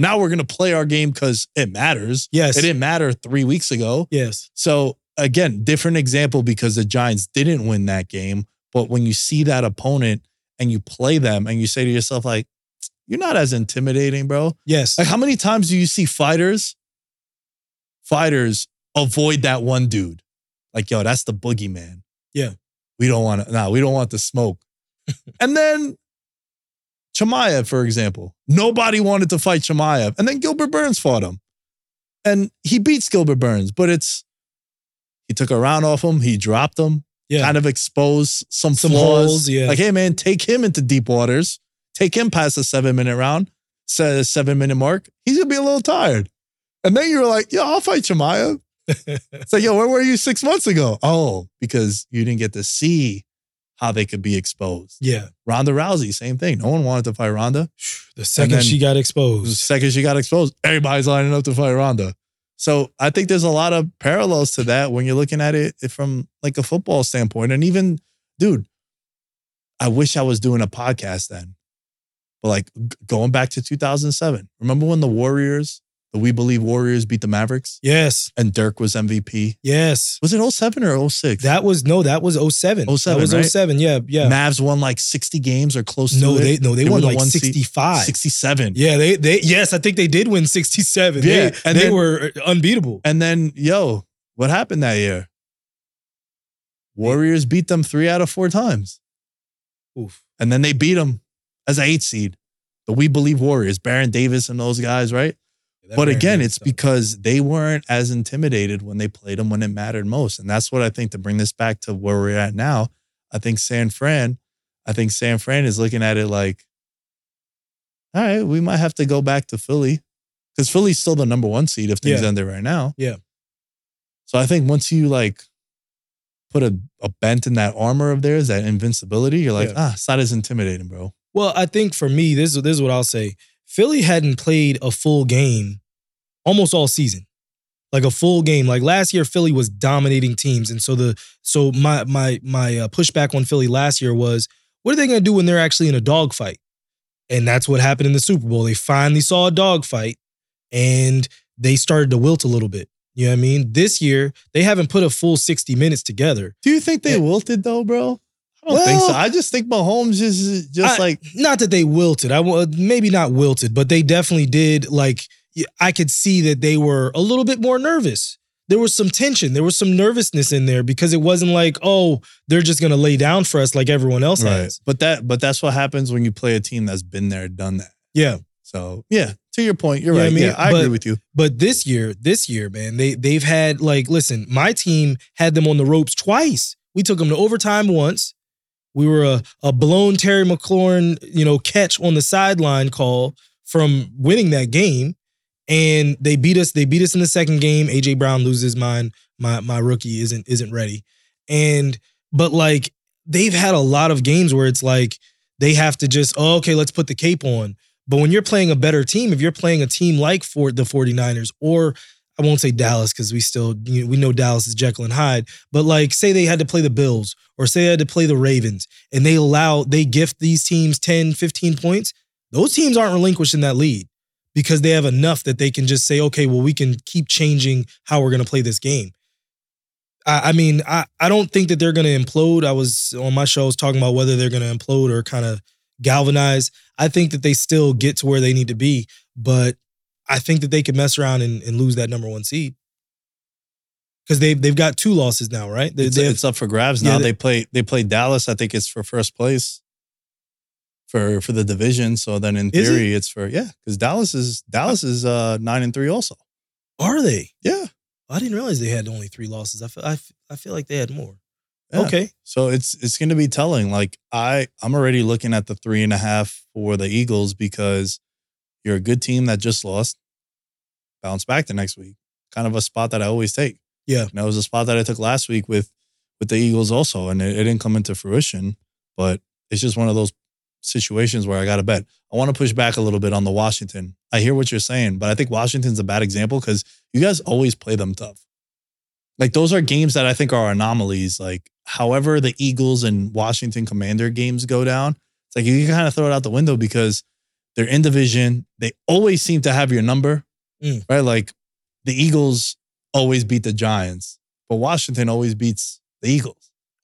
gonna play our game because it matters. Yes. It didn't matter 3 weeks ago. Yes. So again, different example because the Giants didn't win that game. But when you see that opponent and you play them and you say to yourself, like, you're not as intimidating, bro. Yes. Like, how many times do you see fighters avoid that one dude? Like, yo, that's the boogeyman. Yeah. We don't want the smoke. And then Chimaev, for example. Nobody wanted to fight Chimaev. And then Gilbert Burns fought him. And he beats Gilbert Burns, but he took a round off him. He dropped him. Yeah. Kind of exposed some flaws. Holes, yeah. Like, hey, man, take him into deep waters. Take him past the 7-minute round, set a 7-minute mark. He's going to be a little tired. And then you're like, yo, I'll fight Chimaev. It's like, yo, where were you 6 months ago? Oh, because you didn't get to see how they could be exposed. Yeah. Ronda Rousey, same thing. No one wanted to fight Ronda. The second she got exposed, everybody's lining up to fight Ronda. So I think there's a lot of parallels to that when you're looking at it from like a football standpoint. And even, dude, I wish I was doing a podcast then. But like going back to 2007, remember when the We Believe Warriors beat the Mavericks? Yes. And Dirk was MVP? Yes. Was it 07 or 06? That was 07. 07, that was 07, right? Yeah. Mavs won like 60 games or close to it. They won like 65. 67. Yeah, I think they did win 67. Yeah. They were unbeatable. And then, yo, what happened that year? Warriors beat them 3 out of 4 times. Oof. And then they beat them as an 8 seed. The We Believe Warriors, Baron Davis and those guys, right? But again, it's because they weren't as intimidated when they played them when it mattered most. And that's what I think, to bring this back to where we're at now. I think San Fran is looking at it like, all right, we might have to go back to Philly because Philly's still the number 1 seed if things end there right now. Yeah. So I think once you put a bent in that armor of theirs, that invincibility, you're like, it's not as intimidating, bro. Well, I think for me, this is what I'll say. Philly hadn't played a full game almost all season. Like a full game. Like last year, Philly was dominating teams. And so my pushback on Philly last year was, what are they going to do when they're actually in a dogfight? And that's what happened in the Super Bowl. They finally saw a dogfight and they started to wilt a little bit. You know what I mean? This year, they haven't put a full 60 minutes together. Do you think they wilted though, bro? I don't think so. I just think Mahomes is just not that they wilted. Maybe not wilted, but they definitely did. I could see that they were a little bit more nervous. There was some tension. There was some nervousness in there because it wasn't like, oh, they're just going to lay down for us like everyone else has. But that's what happens when you play a team that's been there, done that. Yeah. So, yeah, to your point, you're right. I mean? Yeah, I agree with you. But this year, man, they've had listen, my team had them on the ropes twice. We took them to overtime once. We were a blown Terry McLaurin, catch on the sideline call from winning that game. And they beat us. They beat us in the second game. A.J. Brown loses mine. My rookie isn't ready. But they've had a lot of games where it's like they have to just, let's put the cape on. But when you're playing a better team, if you're playing a team like the 49ers, or I won't say Dallas because we know Dallas is Jekyll and Hyde, but say they had to play the Bills or say they had to play the Ravens and they gift these teams 10, 15 points, those teams aren't relinquishing that lead because they have enough that they can just say, we can keep changing how we're going to play this game. I don't think that they're going to implode. I was talking about whether they're going to implode or kind of galvanize. I think that they still get to where they need to be, but I think that they could mess around and lose that number 1 seed because they've got 2 losses now, right? It's up for grabs now. They play Dallas. I think it's for first place for the division. So then in theory, because Dallas is 9-3 also. Are they? Yeah. I didn't realize they had only 3 losses. I feel like they had more. Yeah. Okay. So it's going to be telling. Like I'm already looking at the 3.5 for the Eagles because you're a good team that just lost. Bounce back the next week. Kind of a spot that I always take. Yeah. And that was a spot that I took last week with the Eagles also. And it didn't come into fruition, but it's just one of those situations where I got to bet. I want to push back a little bit on the Washington. I hear what you're saying, but I think Washington's a bad example because you guys always play them tough. Like those are games that I think are anomalies. Like however the Eagles and Washington Commander games go down, it's like you can kind of throw it out the window because they're in division. They always seem to have your number, right? Like the Eagles always beat the Giants, but Washington always beats the Eagles.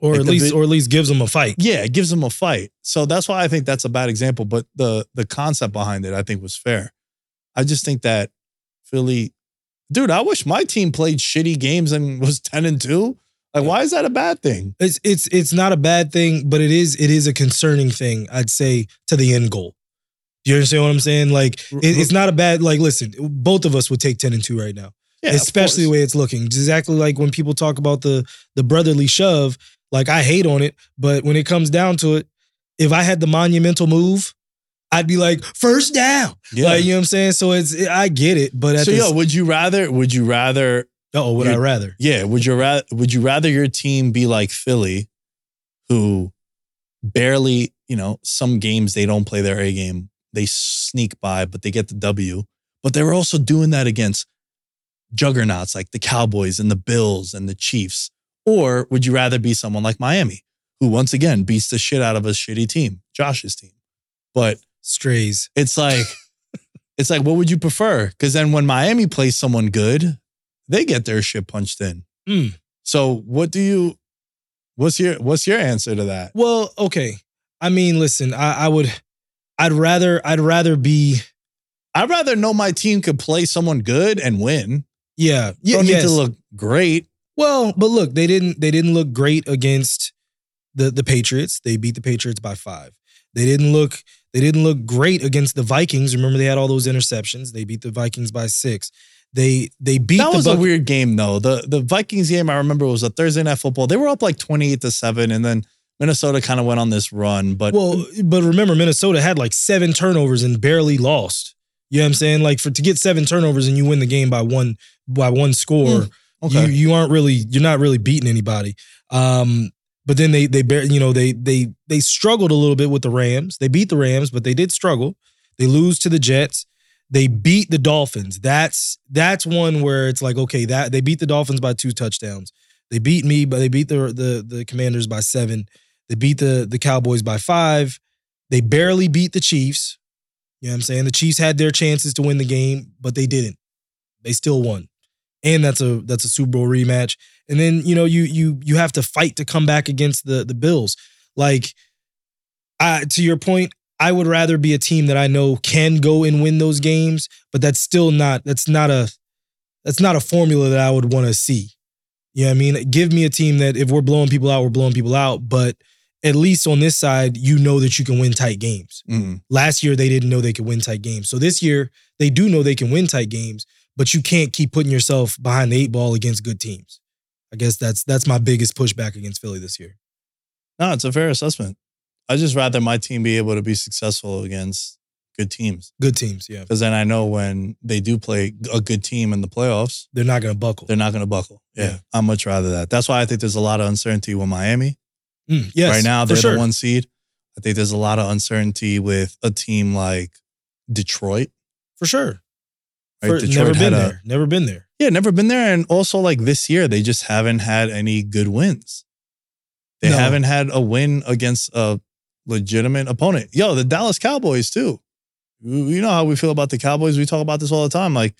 Or at least gives them a fight. Yeah, it gives them a fight. So that's why I think that's a bad example. But the concept behind it, I think, was fair. I just think that Philly, dude, I wish my team played shitty games and was 10-2. Like, why is that a bad thing? It's not a bad thing, but it is a concerning thing, I'd say, to the end goal. You understand what I'm saying? Like, it's not a bad, like, listen, both of us would take 10-2 right now. Yeah, especially the way it's looking. It's exactly like when people talk about the brotherly shove. Like, I hate on it, but when it comes down to it, if I had the monumental move, I'd be like, first down. Yeah. Like, you know what I'm saying? So I get it, but would you rather your team be like Philly, who barely, you know, some games they don't play their A game. They sneak by, but they get the W. But they were also doing that against juggernauts like the Cowboys and the Bills and the Chiefs. Or would you rather be someone like Miami, who once again beats the shit out of a shitty team, Josh's team, but strays? It's like, what would you prefer? Because then when Miami plays someone good, they get their shit punched in. Mm. So what's your answer to that? Well, okay. I mean, listen, I'd rather know my team could play someone good and win. Yeah. Don't need to look great. Well, but look, they didn't look great against the Patriots. They beat the Patriots by 5. They didn't look great against the Vikings. Remember, they had all those interceptions. They beat the Vikings by 6. They beat the Bucs. That was a weird game though. The Vikings game, I remember, was a Thursday Night Football. They were up like 28-7, and then Minnesota kind of went on this run. But remember, Minnesota had like 7 turnovers and barely lost. You know what I'm saying? Like to get 7 turnovers and you win the game by one score. Mm. Okay. You're not really beating anybody. But then they struggled a little bit with the Rams. They beat the Rams, but they did struggle. They lose to the Jets. They beat the Dolphins. That's one where it's like, okay, that they beat the Dolphins by 2 touchdowns. They beat me, but they beat the Commanders by 7. They beat the Cowboys by 5. They barely beat the Chiefs. You know what I'm saying? The Chiefs had their chances to win the game, but they didn't. They still won. And that's a Super Bowl rematch. And then, you know, you have to fight to come back against the Bills. Like, to your point, I would rather be a team that I know can go and win those games, but that's not a formula that I would want to see. You know what I mean? Give me a team that if we're blowing people out, we're blowing people out. But at least on this side, you know that you can win tight games. Mm-hmm. Last year, they didn't know they could win tight games. So this year, they do know they can win tight games. But you can't keep putting yourself behind the 8 ball against good teams. I guess that's my biggest pushback against Philly this year. No, it's a fair assessment. I just rather my team be able to be successful against good teams. Good teams, yeah. Because then I know when they do play a good team in the playoffs, they're not going to buckle. Yeah, yeah. I'd much rather that. That's why I think there's a lot of uncertainty with Miami. Yes, right now, they're the 1 seed. I think there's a lot of uncertainty with a team like Detroit. For sure. Right? Never been there. Yeah, never been there. And also, like this year, they just haven't had any good wins. They haven't had a win against a legitimate opponent. Yo, the Dallas Cowboys, too. You know how we feel about the Cowboys. We talk about this all the time. Like,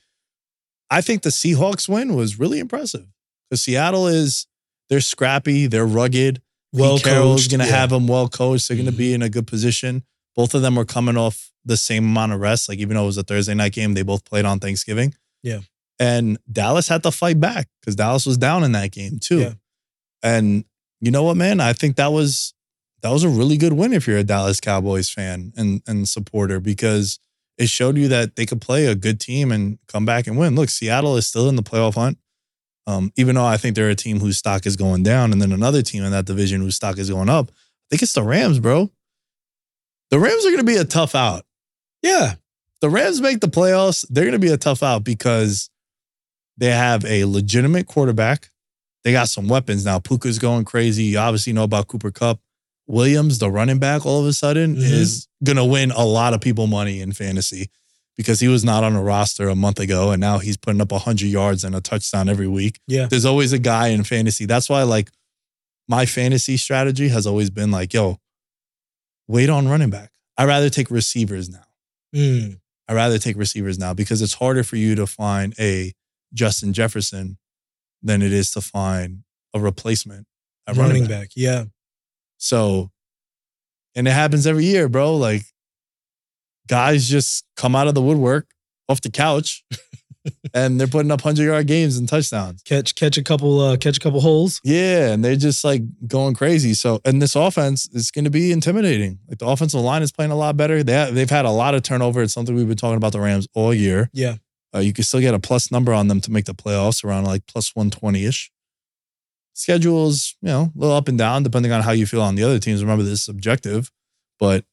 I think the Seahawks win was really impressive. Because Seattle they're scrappy, they're rugged. Well, Pete Carroll's going to have them well coached. They're going to be in a good position. Both of them were coming off the same amount of rest. Like, even though it was a Thursday night game, they both played on Thanksgiving. Yeah. And Dallas had to fight back because Dallas was down in that game too. Yeah. And you know what, man? I think that was a really good win if you're a Dallas Cowboys fan and supporter, because it showed you that they could play a good team and come back and win. Look, Seattle is still in the playoff hunt. Even though I think they're a team whose stock is going down, and then another team in that division whose stock is going up, I think it's the Rams, bro. The Rams are going to be a tough out. Yeah. The Rams make the playoffs. They're going to be a tough out because they have a legitimate quarterback. They got some weapons now. Puka's going crazy. You obviously know about Cooper Kupp. Williams, the running back, all of a sudden is going to win a lot of people money in fantasy because he was not on a roster a month ago, and now he's putting up 100 yards and a touchdown every week. Yeah. There's always a guy in fantasy. That's why, like, my fantasy strategy has always been like, yo, wait on running back. I'd rather take receivers now. I'd rather take receivers now because it's harder for you to find a Justin Jefferson than it is to find a replacement at running back. Yeah. So, and it happens every year, bro. Like, guys just come out of the woodwork off the couch and they're putting up 100-yard games and touchdowns. Catch a couple holes. Yeah, and they're just like going crazy. So, and this offense is going to be intimidating. Like, the offensive line is playing a lot better. They've had a lot of turnover. It's something we've been talking about the Rams all year. Yeah. You can still get a plus number on them to make the playoffs around like plus 120-ish. Schedule's, you know, a little up and down depending on how you feel on the other teams. Remember, this is subjective, but,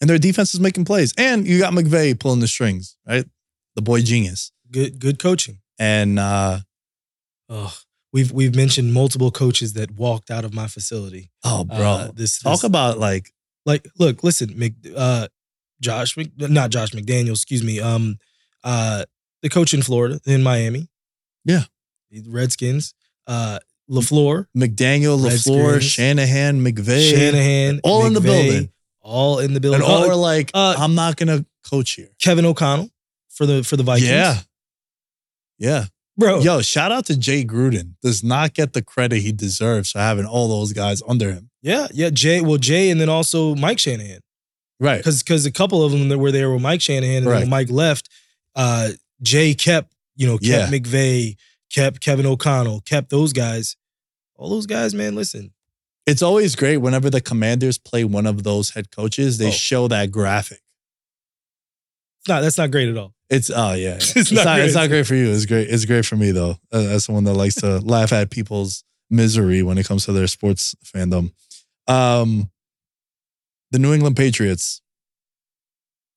and their defense is making plays. And you got McVay pulling the strings, right? The boy genius. Good coaching. And we've mentioned multiple coaches that walked out of my facility. Oh, bro. Talk about like look, listen, Josh McDaniel, excuse me. The coach in Florida, in Miami. Yeah. Redskins. LaFleur. McDaniel, LaFleur, Redskins, Shanahan, McVay. All in the building. And all are like, I'm not going to coach here. Kevin O'Connell for the Vikings. Yeah. Bro. Yo, shout out to Jay Gruden. Does not get the credit he deserves for having all those guys under him. Yeah. Jay, and then also Mike Shanahan. Right. Because a couple of them that were there with Mike Shanahan, and then when Mike left, Jay kept McVay, kept Kevin O'Connell, kept those guys. All those guys, man, listen. It's always great whenever the Commanders play one of those head coaches, they show that graphic. No, that's not great at all. It's not great for you. It's great for me, though, as someone that likes to laugh at people's misery when it comes to their sports fandom. The New England Patriots,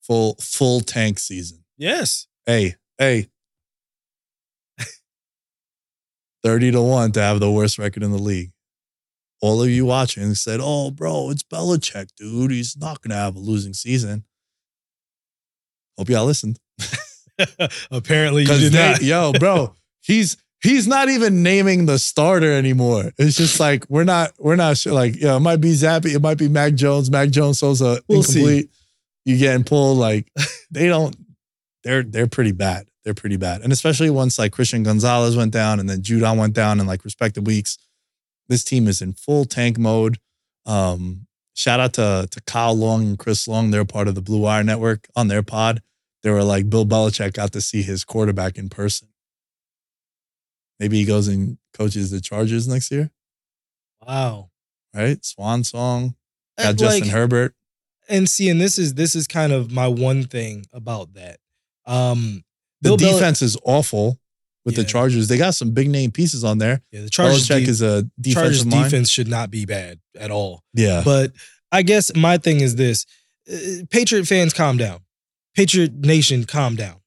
full tank season. Yes. Hey. 30-1 to have the worst record in the league. All of you watching said, oh, bro, it's Belichick, dude. He's not going to have a losing season. Hope y'all listened. Apparently you did not. Yo, bro, he's not even naming the starter anymore. It's just like, we're not sure. Like, yeah, it might be Zappy. It might be Mac Jones. Mac Jones throws a incomplete. You getting pulled. Like, they're pretty bad. They're pretty bad. And especially once like Christian Gonzalez went down and then Judon went down in like respective weeks, this team is in full tank mode. Shout out to Kyle Long and Chris Long. They're part of the Blue Wire Network on their pod. They were like, Bill Belichick got to see his quarterback in person. Maybe he goes and coaches the Chargers next year. Wow. Right? Swan song. Got Justin Herbert. And see, and this is kind of my one thing about that. The defense is awful with the Chargers. They got some big name pieces on there. Yeah, the Chargers Belichick is a defensive line. Defense should not be bad at all. Yeah. But I guess my thing is this. Patriot fans, calm down. Patriot Nation, calm down.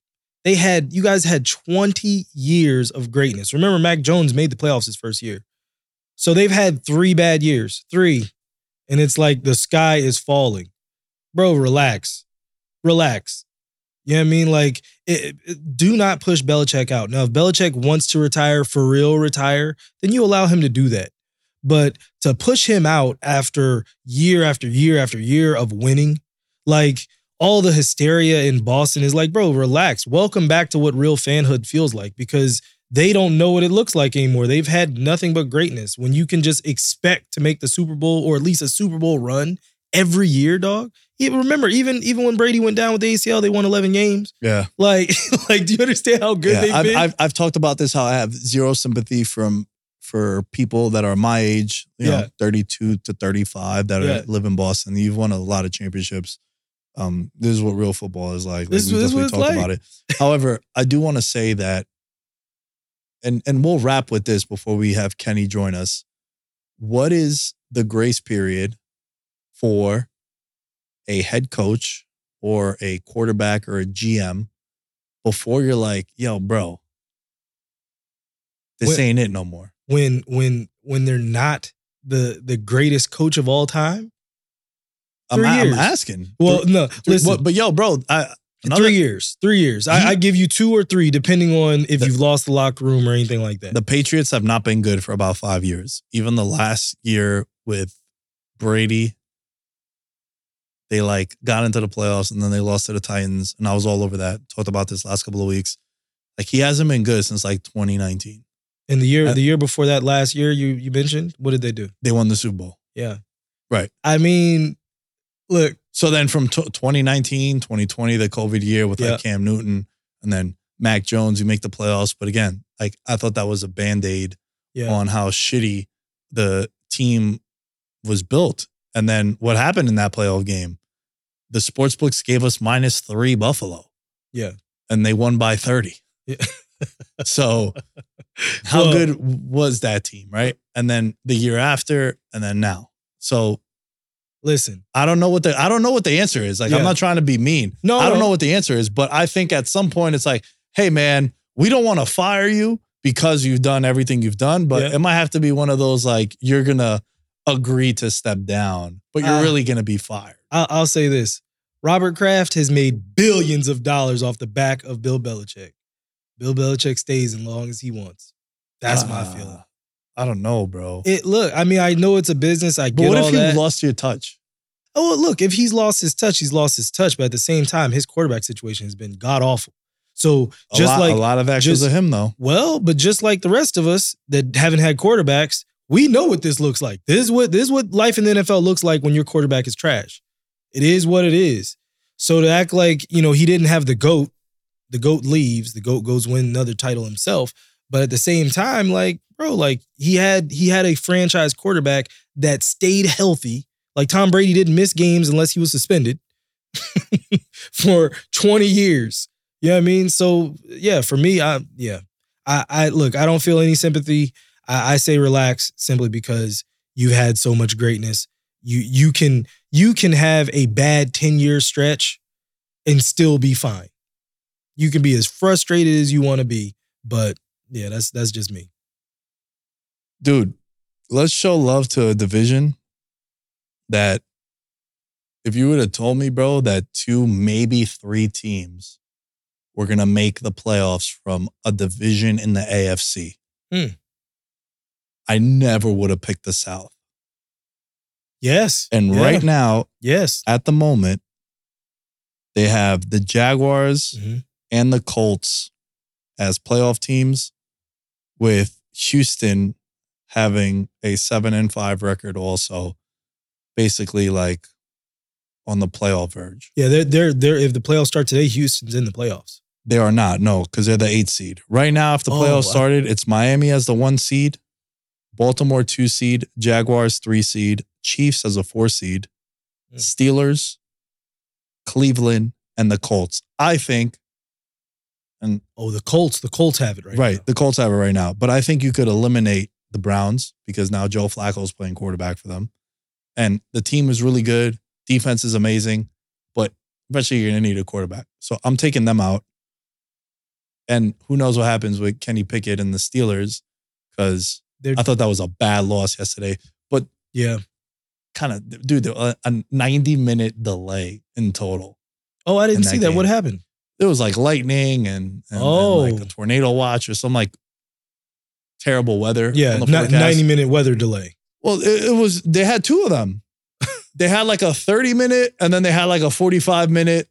You guys had 20 years of greatness. Remember, Mac Jones made the playoffs his first year. So they've had three bad years. Three. And it's like the sky is falling. Bro, relax. You know what I mean? Like, do not push Belichick out. Now, if Belichick wants to retire, for real retire, then you allow him to do that. But to push him out after year after year after year of winning, like, all the hysteria in Boston is like, bro, relax. Welcome back to what real fanhood feels like, because they don't know what it looks like anymore. They've had nothing but greatness. When you can just expect to make the Super Bowl, or at least a Super Bowl run, every year, dog. Remember, even when Brady went down with the ACL, they won 11 games. Yeah. Like, do you understand how good they've been? I've talked about this, how I have zero sympathy for people that are my age, you know, 32 to 35 that live in Boston. You've won a lot of championships. This is what real football is like. This is what it's like. About it. However, I do want to say that and we'll wrap with this before we have Kenny join us. What is the grace period for a head coach or a quarterback or a GM before you're like, yo, bro, this ain't it no more? When they're not the greatest coach of all time? I'm asking. Well, listen. But yo, bro, 3 years. 3 years. I give you 2 or 3, depending on if you've lost the locker room or anything like that. The Patriots have not been good for about 5 years. Even the last year with Brady, they got into the playoffs and then they lost to the Titans. And I was all over that. Talked about this last couple of weeks. He hasn't been good since 2019. And the year before that, last year you mentioned, what did they do? They won the Super Bowl. Yeah. Right. I mean, look. So then from 2019, 2020, the COVID year with Cam Newton and then Mac Jones, you make the playoffs. But again, I thought that was a Band-Aid on how shitty the team was built. And then what happened in that playoff game, the sports books gave us -3 Buffalo. Yeah. And they won by 30. Yeah. So how good was that team, right? And then the year after, and then now. So listen, I don't know what the answer is. I'm not trying to be mean. No, I don't know what the answer is, but I think at some point it's hey man, we don't want to fire you because you've done everything you've done, but it might have to be one of those you're gonna agree to step down, but you're really gonna be fired. I'll say this: Robert Kraft has made billions of dollars off the back of Bill Belichick. Bill Belichick stays as long as he wants. That's my feeling. I don't know, bro. I know it's a business. I get all that. But what if you lost your touch? Oh, look, if he's lost his touch, he's lost his touch. But at the same time, his quarterback situation has been god-awful. So a lot of actions of him, though. Well, but just like the rest of us that haven't had quarterbacks, we know what this looks like. This is what life in the NFL looks like when your quarterback is trash. It is what it is. So to act he didn't have the GOAT. The GOAT leaves. The GOAT goes win another title himself. But at the same time, he had a franchise quarterback that stayed healthy. Tom Brady didn't miss games unless he was suspended for 20 years. You know what I mean? So yeah, for me, I don't feel any sympathy. I say relax simply because you had so much greatness. You can have a bad 10-year stretch and still be fine. You can be as frustrated as you want to be, but yeah, that's just me. Dude, let's show love to a division that if you would have told me, bro, that 2, maybe 3 teams were going to make the playoffs from a division in the AFC, I never would have picked the South. Yes. And right now, at the moment, they have the Jaguars and the Colts as playoff teams, with Houston having a 7-5 record also, basically on the playoff verge. Yeah, they're if the playoffs start today, Houston's in the playoffs. They are not, no, because they're the 8th seed. Right now, if the playoffs started, it's Miami as the 1 seed, Baltimore 2 seed, Jaguars 3 seed, Chiefs as a 4 seed, Steelers, Cleveland, and the Colts. I think the Colts have it right now. Right, the Colts have it right now. But I think you could eliminate the Browns because now Joe Flacco is playing quarterback for them. And the team is really good. Defense is amazing. But eventually you're going to need a quarterback. So I'm taking them out. And who knows what happens with Kenny Pickett and the Steelers, because I thought that was a bad loss yesterday. But yeah, kind of, dude, a 90-minute delay in total. Oh, I didn't see that. Game. What happened? It was lightning and a tornado watch or some terrible weather. Yeah, 90-minute weather delay. Well, it was, they had 2 of them. They had a 30-minute and then they had a 45-minute.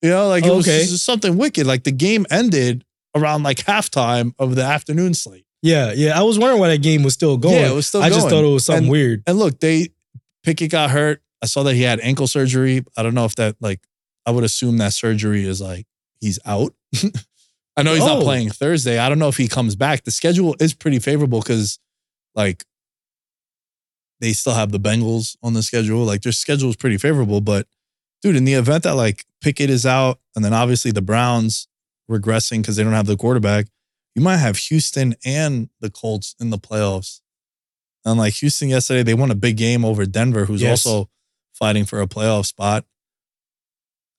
It was just something wicked. The game ended around halftime of the afternoon slate. Yeah. I was wondering why that game was still going. Yeah, it was still going. I just thought it was something weird. And look, Pickett got hurt. I saw that he had ankle surgery. I don't know if that I would assume that surgery is he's out. I know he's not playing Thursday. I don't know if he comes back. The schedule is pretty favorable because they still have the Bengals on the schedule. Their schedule is pretty favorable. But dude, in the event that Pickett is out and then obviously the Browns regressing because they don't have the quarterback, you might have Houston and the Colts in the playoffs. And like Houston yesterday, they won a big game over Denver, who's also fighting for a playoff spot.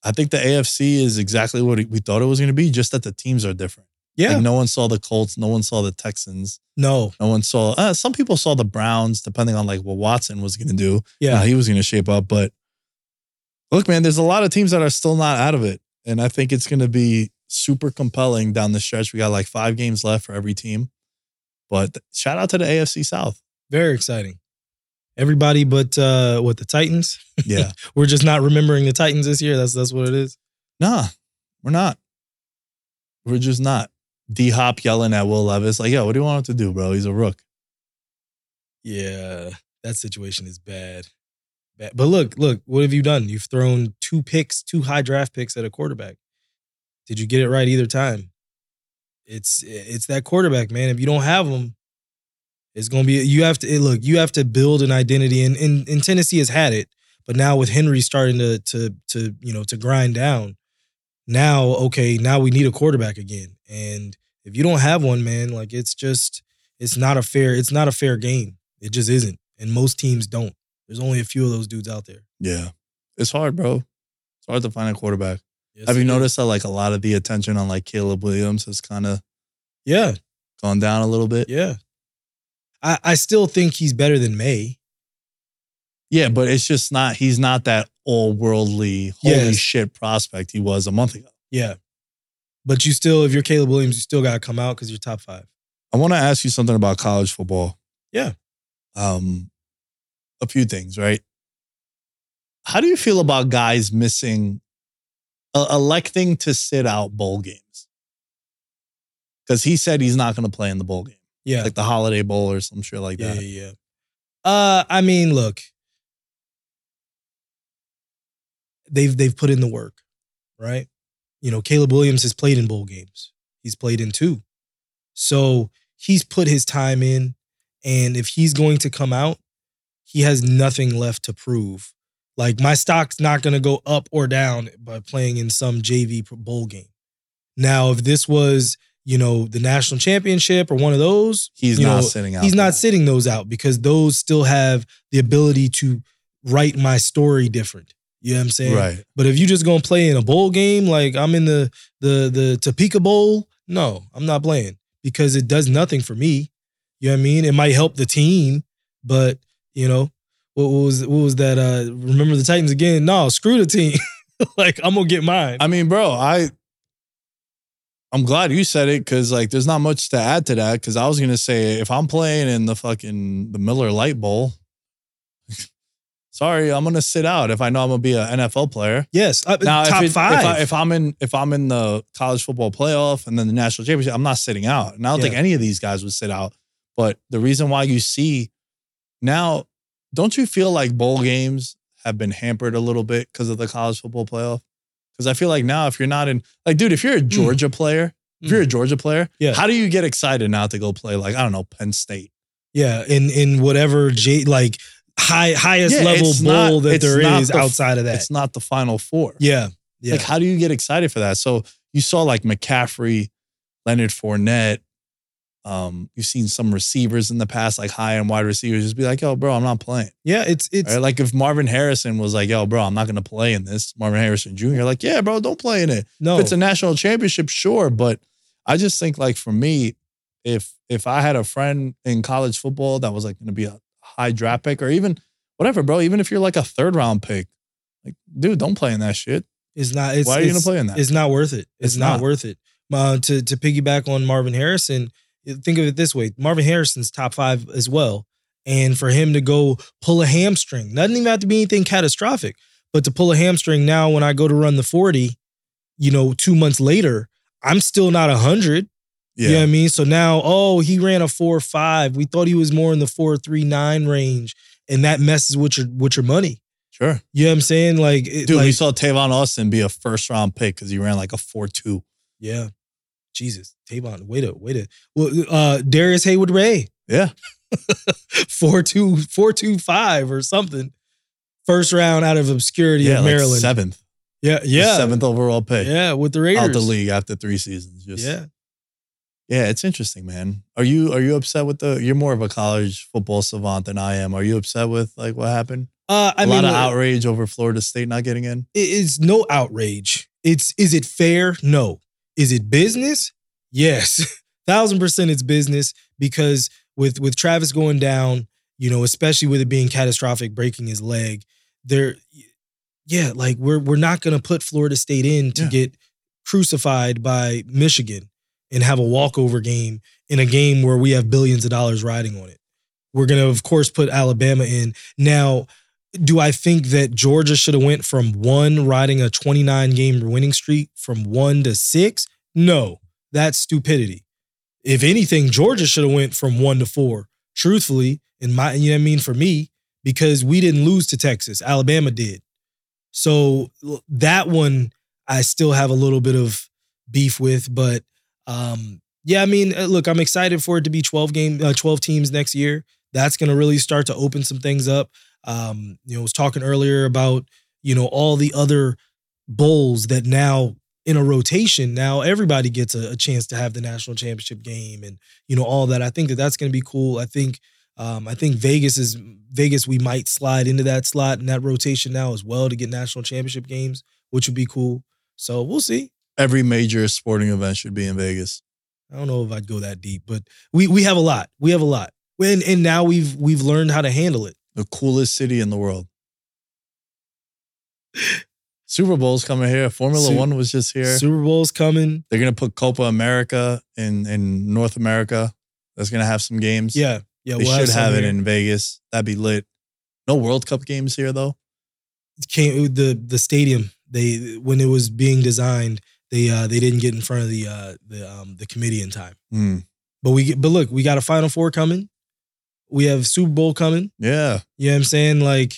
I think the AFC is exactly what we thought it was going to be, just that the teams are different. Yeah. Like no one saw the Colts. No one saw the Texans. No one saw, some people saw the Browns, depending on like what Watson was going to do. Yeah. How he was going to shape up. But look, man, there's a lot of teams that are still not out of it. And I think it's going to be super compelling down the stretch. We got like 5 games left for every team. But shout out to the AFC South. Very exciting. Everybody but the Titans? Yeah. We're just not remembering the Titans this year. That's what it is. Nah, we're not. We're just not. D-Hop yelling at Will Levis. Like, yo, what do you want him to do, bro? He's a rook. Yeah, that situation is bad. But look, what have you done? You've thrown 2 high draft picks at a quarterback. Did you get it right either time? It's that quarterback, man. If you don't have him, it's going to be, you have to build an identity. And Tennessee has had it, but now with Henry starting to grind down, now we need a quarterback again. And if you don't have one, man, like it's not a fair game. It just isn't. And most teams don't. There's only a few of those dudes out there. Yeah. It's hard, bro. It's hard to find a quarterback. Yes, have you noticed that like a lot of the attention on like Caleb Williams has kind of gone down a little bit? Yeah. I still think he's better than May. Yeah, but it's just not, he's not that all-worldly, holy shit prospect he was a month ago. Yeah. But you still, if you're Caleb Williams, you still got to come out because you're top 5. I want to ask you something about college football. Yeah. A few things, right? How do you feel about guys missing, electing to sit out bowl games? Because he said he's not going to play in the bowl game. Yeah. Like the Holiday Bowl or some shit like that. Yeah, yeah. I mean, look. They've put in the work, right? You know, Caleb Williams has played in bowl games. He's played in 2. So he's put his time in. And if he's going to come out, he has nothing left to prove. Like, my stock's not going to go up or down by playing in some JV bowl game. Now, if this was, you know, the national championship or one of those, he's not sitting those out, because those still have the ability to write my story different. You know what I'm saying? Right. But if you just going to play in a bowl game, like I'm in the Topeka Bowl, no, I'm not playing, because it does nothing for me. You know what I mean? It might help the team, but you know, what was that? Remember the Titans again? No, screw the team. Like, I'm going to get mine. I mean, bro, I'm glad you said it, because like there's not much to add to that, because I was going to say, if I'm playing in the Miller Lite Bowl, sorry, I'm going to sit out if I know I'm going to be an NFL player. Yes. Now, top 5. If I'm in the college football playoff and then the national championship, I'm not sitting out. And I don't think any of these guys would sit out. But the reason why you see now, don't you feel like bowl games have been hampered a little bit because of the college football playoff? Because I feel like now, if you're not in, like, dude, if you're a Georgia player, how do you get excited now to go play, like, I don't know, Penn State? Yeah, in whatever like highest level bowl that there is outside of that. It's not the Final Four. Yeah, yeah. Like, how do you get excited for that? So you saw like McCaffrey, Leonard Fournette. You've seen some receivers in the past, like high end wide receivers, just be like, yo, bro, I'm not playing. Yeah, it's right? Like if Marvin Harrison was like, yo, bro, I'm not gonna play in this. Marvin Harrison Jr., like, yeah, bro, don't play in it. No. If it's a national championship, sure. But I just think, like, for me, if I had a friend in college football that was like gonna be a high draft pick, or even whatever, bro, even if you're like a 3rd round pick, like, dude, don't play in that shit. Why are you gonna play in that? It's not worth it. It's not worth it. To piggyback on Marvin Harrison. Think of it this way. Marvin Harrison's top 5 as well. And for him to go pull a hamstring, doesn't even have to be anything catastrophic, but to pull a hamstring now when I go to run the 40, you know, 2 months later, I'm still not 100. Yeah. You know what I mean? So now, oh, he ran a 4.5. We thought he was more in the 4.39 range. And that messes with your money. Sure. You know what I'm saying? Like, dude, we saw Tavon Austin be a 1st round pick because he ran like a 4.2. Yeah. Jesus, Tavon, wait a. Well, Darius Hayward Ray. Yeah. 4.25 or something. 1st round out of obscurity in Maryland. Like 7th. Yeah, yeah. 7th overall pick. Yeah, with the Raiders. Out the league after 3 seasons. Just, yeah. Yeah, it's interesting, man. Are you upset with the? You're more of a college football savant than I am. Are you upset with like what happened? I mean, a lot of outrage over Florida State not getting in. It is no outrage. Is it fair? No. Is it business? Yes. 1,000% it's business because with Travis going down, you know, especially with it being catastrophic, breaking his leg, there, yeah, like we're not gonna put Florida State in to get crucified by Michigan and have a walkover game in a game where we have billions of dollars riding on it. We're gonna, of course, put Alabama in now. Do I think that Georgia should have went from one riding a 29-game winning streak from 1 to 6? No, that's stupidity. If anything, Georgia should have went from 1 to 4, truthfully, in my, you know what I mean, for me, because we didn't lose to Texas. Alabama did. So that one I still have a little bit of beef with, but yeah, I mean, look, I'm excited for it to be 12 teams next year. That's going to really start to open some things up. You know, I was talking earlier about, you know, all the other bowls that now in a rotation, now everybody gets a chance to have the national championship game and, you know, all that. I think that that's going to be cool. I think Vegas, we might slide into that slot and that rotation now as well to get national championship games, which would be cool. So we'll see. Every major sporting event should be in Vegas. I don't know if I'd go that deep, but we have a lot. We have a lot. And now we've learned how to handle it. The coolest city in the world. Super Bowl's coming here. Formula One was just here. Super Bowl's coming. They're going to put Copa America in North America. That's going to have some games. Yeah. Yeah. They should have it in Vegas. That'd be lit. No World Cup games here, though. The stadium, when it was being designed, they didn't get in front of the committee in time. Mm. But look, we got a Final Four coming. We have Super Bowl coming. Yeah. You know what I'm saying? Like,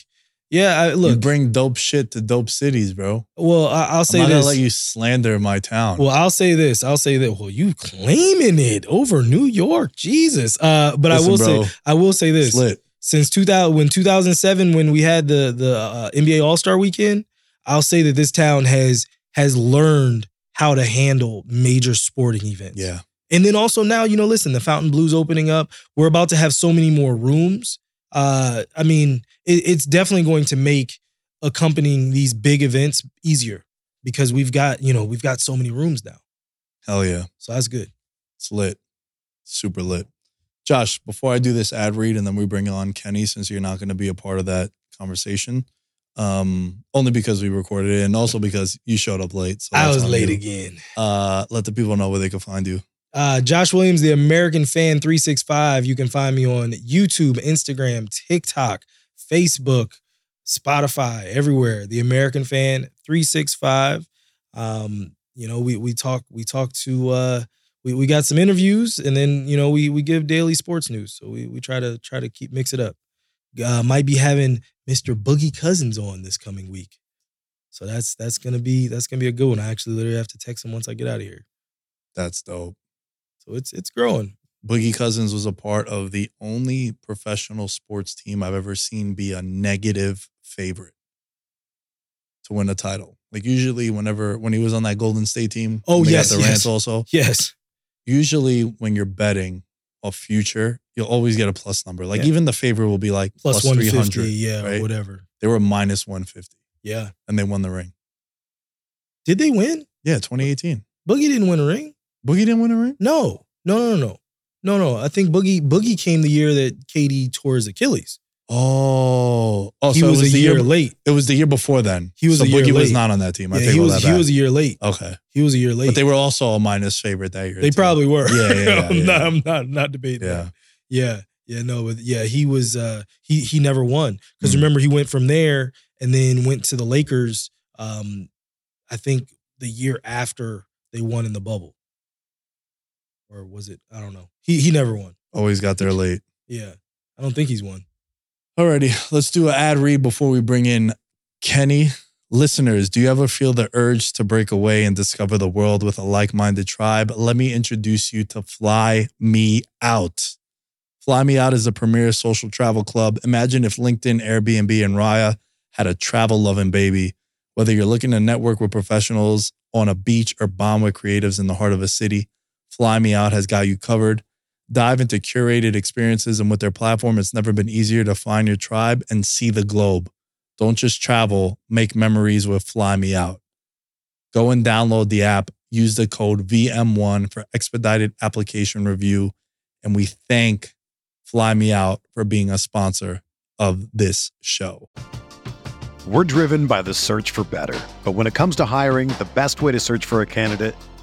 yeah, look. You bring dope shit to dope cities, bro. Well, I'll say this. I'm not going to let you slander my town. Well, I'll say this. I'll say that. Well, you claiming it over New York. Jesus. But listen, I will say this. Slit. Since 2007, when we had the NBA All-Star weekend, I'll say that this town has learned how to handle major sporting events. Yeah. And then also now, you know, listen, the Fountain Blue's opening up. We're about to have so many more rooms. I mean, it's definitely going to make accompanying these big events easier because we've got so many rooms now. Hell yeah. So that's good. It's lit. Super lit. Josh, before I do this ad read and then we bring on Kenny, since you're not going to be a part of that conversation, only because we recorded it and also because you showed up late. So I was late again. Let the people know where they can find you. Josh Williams, the American Fan 365. You can find me on YouTube, Instagram, TikTok, Facebook, Spotify, everywhere. The American Fan 365. You know, we got some interviews, and then you know we give daily sports news. So we try to keep mix it up. Might be having Mr. Boogie Cousins on this coming week. So that's gonna be a good one. I actually literally have to text him once I get out of here. That's dope. So it's growing. Boogie Cousins was a part of the only professional sports team I've ever seen be a negative favorite to win a title. Like usually when he was on that Golden State team. Oh, yes. Durant also. Yes. Usually when you're betting a future, you'll always get a plus number. Like even the favorite will be like plus 300. Yeah, right? Or whatever. They were minus 150. Yeah. And they won the ring. Did they win? Yeah, 2018. Boogie didn't win a ring. Boogie didn't win a ring? No. I think Boogie came the year that KD tore his Achilles. Oh, so it was a year late. It was the year before then. Boogie was not on that team. Yeah, he was a year late. Okay. He was a year late. But they were also a minus favorite that year. They probably were. Yeah. I'm not debating that. Yeah. Yeah, no. But yeah, he was, he never won. Because remember, he went from there and then went to the Lakers, I think the year after they won in the bubble. Or was it? I don't know. He never won. Always got there late. Yeah. I don't think he's won. Alrighty. Let's do an ad read before we bring in Kenny. Listeners, do you ever feel the urge to break away and discover the world with a like-minded tribe? Let me introduce you to Fly Me Out. Fly Me Out is the premier social travel club. Imagine if LinkedIn, Airbnb, and Raya had a travel-loving baby. Whether you're looking to network with professionals on a beach or bond with creatives in the heart of a city, Fly Me Out has got you covered. Dive into curated experiences, and with their platform, it's never been easier to find your tribe and see the globe. Don't just travel, make memories with Fly Me Out. Go and download the app. Use the code VM1 for expedited application review. And we thank Fly Me Out for being a sponsor of this show. We're driven by the search for better. But when it comes to hiring, the best way to search for a candidate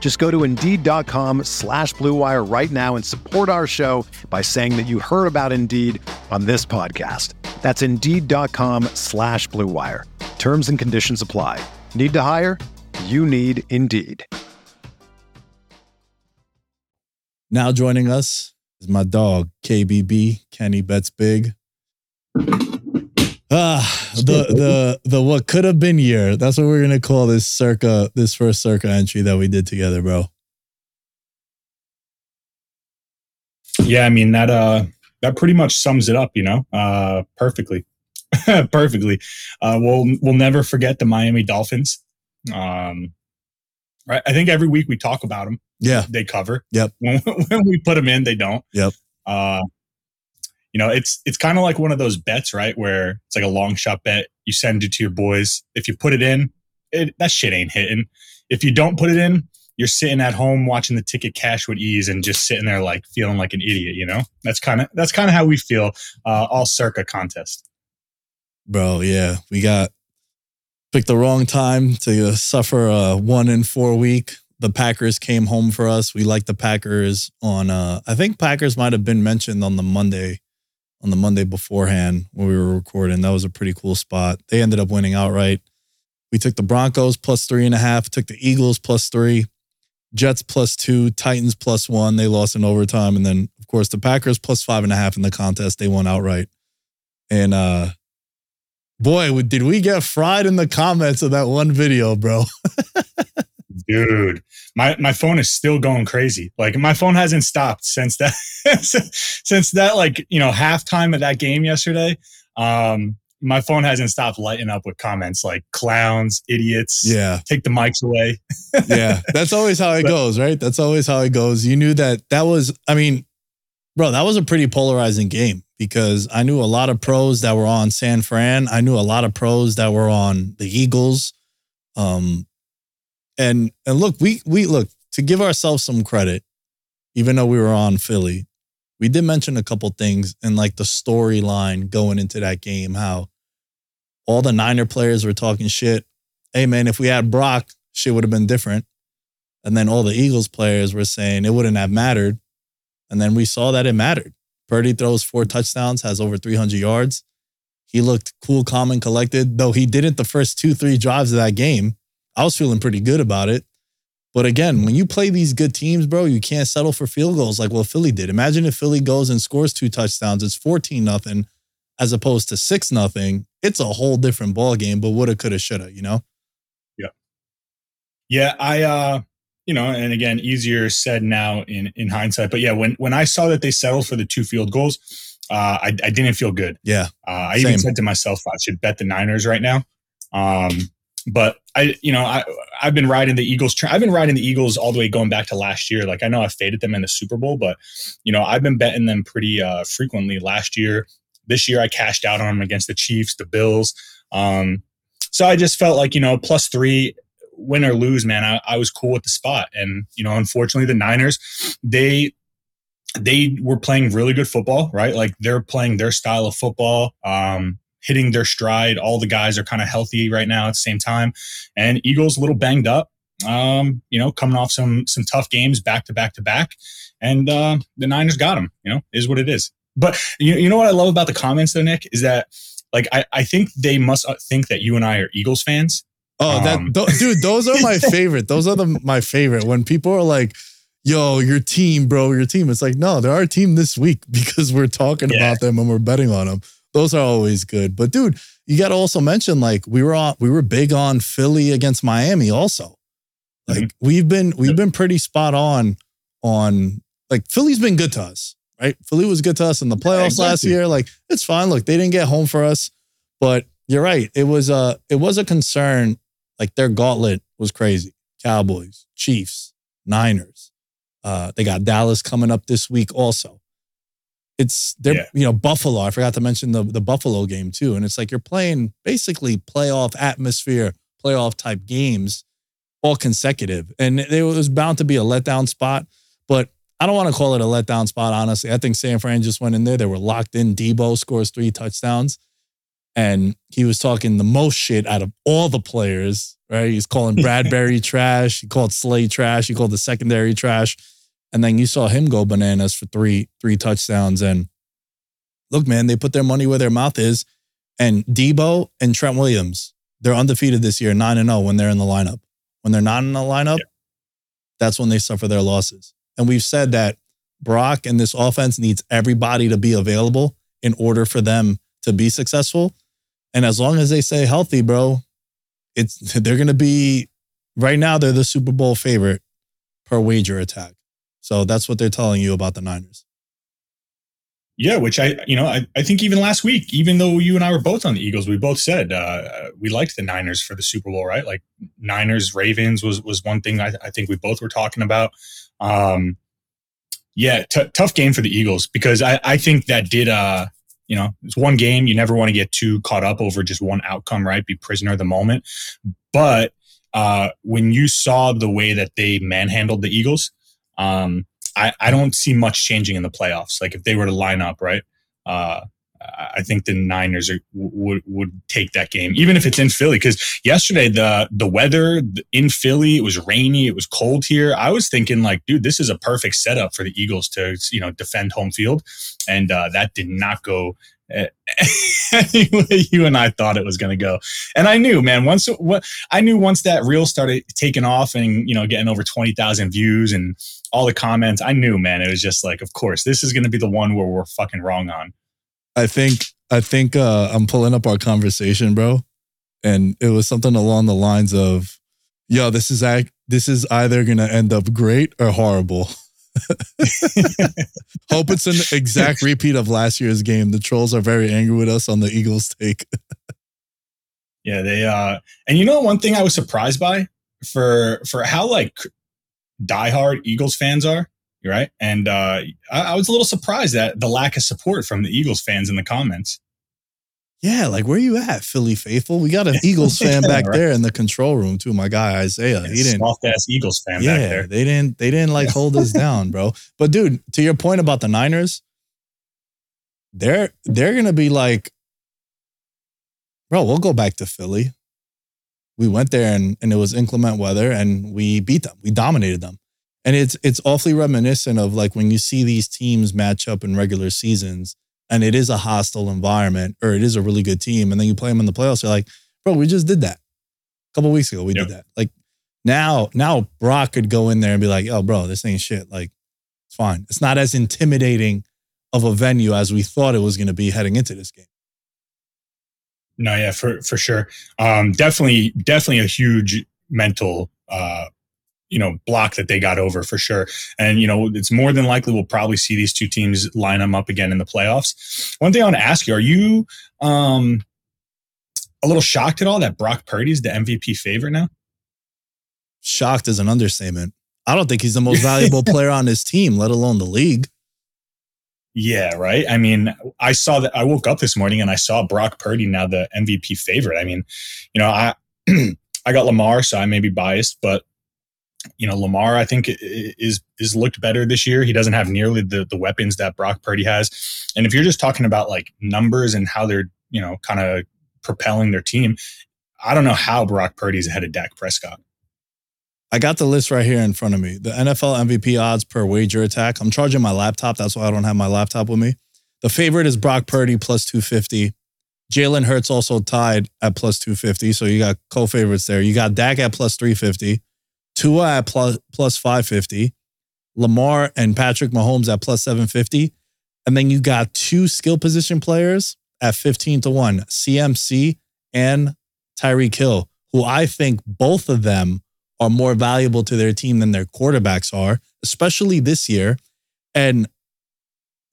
Just go to Indeed.com/Blue Wire right now and support our show by saying that you heard about Indeed on this podcast. That's Indeed.com/Blue Wire. Terms and conditions apply. Need to hire? You need Indeed. Now joining us is my dog, KBB, Kenny Bets Big. The what could have been year. That's what we're gonna call this first circa entry that we did together, bro. Yeah, I mean that pretty much sums it up, perfectly. Perfectly. We'll never forget the Miami Dolphins. Right, I think every week we talk about them. Yeah, they cover. Yep. When we put them in, they don't. Yep. It's kind of like one of those bets, right? Where it's like a long shot bet. You send it to your boys. If you put it in, that shit ain't hitting. If you don't put it in, you're sitting at home watching the ticket cash with ease and just sitting there like feeling like an idiot. That's kind of how we feel. All circa contest, bro. Yeah, we got. Picked the wrong time to suffer a 1-4 week. The Packers came home for us. We liked the Packers on. I think Packers might have been mentioned on the Monday beforehand when we were recording. That was a pretty cool spot. They ended up winning outright. We took the Broncos +3.5. Took the Eagles +3. Jets +2. Titans +1. They lost in overtime, and then of course the Packers +5.5 in the contest. They won outright, and boy, did we get fried in the comments of that one video, bro. Dude, my phone is still going crazy. Like, my phone hasn't stopped since that, halftime of that game yesterday. My phone hasn't stopped lighting up with comments like clowns, idiots. Yeah. Take the mics away. Yeah. That's always how it goes, right? That's always how it goes. You knew that was a pretty polarizing game. Because I knew a lot of pros that were on San Fran. I knew a lot of pros that were on the Eagles. And look, we to give ourselves some credit, even though we were on Philly, we did mention a couple things in like the storyline going into that game, how all the Niner players were talking shit. Hey man, if we had Brock, shit would have been different. And then all the Eagles players were saying it wouldn't have mattered. And then we saw that it mattered. Purdy throws 4 touchdowns, has over 300 yards. He looked cool, calm, and collected, though he didn't the first 2-3 drives of that game. I was feeling pretty good about it. But again, when you play these good teams, bro, you can't settle for field goals like what Philly did. Imagine if Philly goes and scores 2 touchdowns. It's 14-0 as opposed to 6-0. It's a whole different ball game, but woulda, coulda, shoulda, Yeah. Yeah, and again, easier said now in hindsight. But yeah, when I saw that they settled for the 2 field goals, I didn't feel good. Yeah. I even said to myself, I should bet the Niners right now. But I've been riding the Eagles. I've been riding the Eagles all the way going back to last year. Like, I know I faded them in the Super Bowl, but I've been betting them pretty frequently last year. This year I cashed out on them against the Chiefs, the Bills. So I just felt like, +3, win or lose, man, I was cool with the spot. And, unfortunately, the Niners, they were playing really good football, right? Like, they're playing their style of football, hitting their stride. All the guys are kind of healthy right now at the same time. And Eagles a little banged up. coming off some tough games back to back to back. And the Niners got him, is what it is. But you know what I love about the comments though, Nick, is that like, I think they must think that you and I are Eagles fans. Oh, dude, those are my favorite. Those are my favorite. When people are like, yo, your team, bro, your team. It's like, no, they're our team this week because we're talking about them and we're betting on them. Those are always good. But dude, you got to also mention, like, we were big on Philly against Miami also. Like we've been pretty spot on like Philly's been good to us, right? Philly was good to us in the playoffs last year. Like, it's fine. Look, they didn't get home for us, but you're right. It was a concern. Like, their gauntlet was crazy. Cowboys, Chiefs, Niners. They got Dallas coming up this week also. Buffalo. I forgot to mention the Buffalo game too. And it's like, you're playing basically playoff atmosphere, playoff type games all consecutive. And it was bound to be a letdown spot, but I don't want to call it a letdown spot, honestly. I think San Fran just went in there. They were locked in. Debo scores 3 touchdowns. And he was talking the most shit out of all the players, right? He's calling Bradbury trash. He called Slay trash. He called the secondary trash. And then you saw him go bananas for three touchdowns. And look, man, they put their money where their mouth is. And Debo and Trent Williams, they're undefeated this year, 9-0 when they're in the lineup. When they're not in the lineup, that's when they suffer their losses. And we've said that Brock and this offense needs everybody to be available in order for them to be successful. And as long as they stay healthy, bro, they're going to be, right now, they're the Super Bowl favorite per wager attack. So that's what they're telling you about the Niners. Yeah, which I think even last week, even though you and I were both on the Eagles, we both said we liked the Niners for the Super Bowl, right? Like Niners, Ravens was one thing I think we both were talking about. Tough game for the Eagles because I think that did, it's one game. You never want to get too caught up over just one outcome, right? Be prisoner of the moment. But when you saw the way that they manhandled the Eagles, I don't see much changing in the playoffs. Like if they were to line up, right? I think the Niners would take that game, even if it's in Philly. Because yesterday, the weather in Philly, it was rainy, it was cold here. I was thinking like, dude, this is a perfect setup for the Eagles to defend home field, and that did not go you and I thought it was going to go. And I knew, man, once that reel started taking off and, getting over 20,000 views and all the comments, I knew, man, it was just like, of course, this is going to be the one where we're fucking wrong on. I think I'm pulling up our conversation, bro. And it was something along the lines of, yo, this is either going to end up great or horrible. Hope it's an exact repeat of last year's game. The trolls are very angry with us on the Eagles take. Yeah, they and one thing I was surprised by for how like diehard Eagles fans are, right? And I was a little surprised at the lack of support from the Eagles fans in the comments. Yeah, like where you at, Philly faithful? We got an Eagles fan back there in the control room too. My guy Isaiah, he didn't soft ass Eagles fan back there. They didn't like hold us down, bro. But dude, to your point about the Niners, they're gonna be like, bro, we'll go back to Philly. We went there and it was inclement weather and we beat them. We dominated them, and it's awfully reminiscent of like when you see these teams match up in regular seasons. And it is a hostile environment, or it is a really good team. And then you play them in the playoffs. You're like, bro, we just did that a couple of weeks ago. We did that. Like now Brock could go in there and be like, oh, bro, this ain't shit. Like, it's fine. It's not as intimidating of a venue as we thought it was going to be heading into this game. No, yeah, for sure. Definitely a huge mental, block that they got over for sure. And, it's more than likely we'll probably see these two teams line them up again in the playoffs. One thing I want to ask you, are you a little shocked at all that Brock Purdy is the MVP favorite now? Shocked is an understatement. I don't think he's the most valuable player on his team, let alone the league. Yeah, right. I mean, I saw that. I woke up this morning and I saw Brock Purdy now the MVP favorite. I mean, I got Lamar, so I may be biased, but Lamar, I think, is looked better this year. He doesn't have nearly the weapons that Brock Purdy has. And if you're just talking about like numbers and how they're, kind of propelling their team, I don't know how Brock Purdy is ahead of Dak Prescott. I got the list right here in front of me. The NFL MVP odds per wager attack. I'm charging my laptop. That's why I don't have my laptop with me. The favorite is Brock Purdy plus 250. Jalen Hurts also tied at plus 250. So you got co-favorites there. You got Dak at plus 350. Tua at plus 550. Lamar and Patrick Mahomes at plus 750. And then you got two skill position players at 15-1. CMC and Tyreek Hill, who I think both of them are more valuable to their team than their quarterbacks are, especially this year. And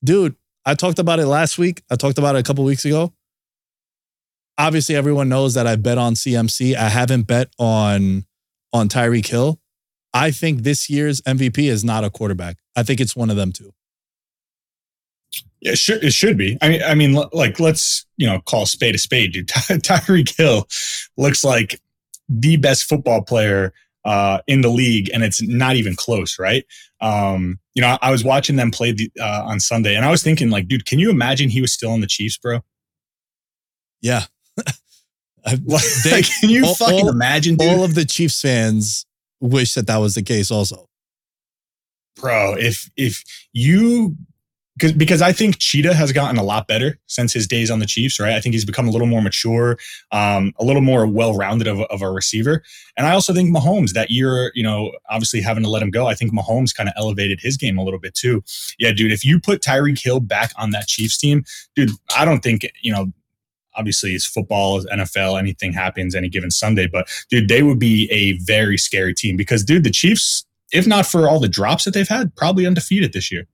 dude, I talked about it last week. I talked about it a couple weeks ago. Obviously, everyone knows that I bet on CMC. I haven't bet on Tyreek Hill. I think this year's MVP is not a quarterback. I think it's one of them two. Yeah, it should be. I mean, like, let's, call spade a spade, dude. Tyreek Hill looks like the best football player in the league, and it's not even close, right? I was watching them play on Sunday, and I was thinking, like, dude, can you imagine he was still on the Chiefs, bro? Yeah. Can you fucking imagine, dude? All of the Chiefs fans wish that was the case also. Bro, if you... Because I think Cheetah has gotten a lot better since his days on the Chiefs, right? I think he's become a little more mature, a little more well-rounded of a receiver. And I also think Mahomes that year, obviously having to let him go, I think Mahomes kind of elevated his game a little bit too. Yeah, dude, if you put Tyreek Hill back on that Chiefs team, dude, I don't think, obviously it's football, NFL, anything happens any given Sunday. But, dude, they would be a very scary team because, dude, the Chiefs, if not for all the drops that they've had, probably undefeated this year.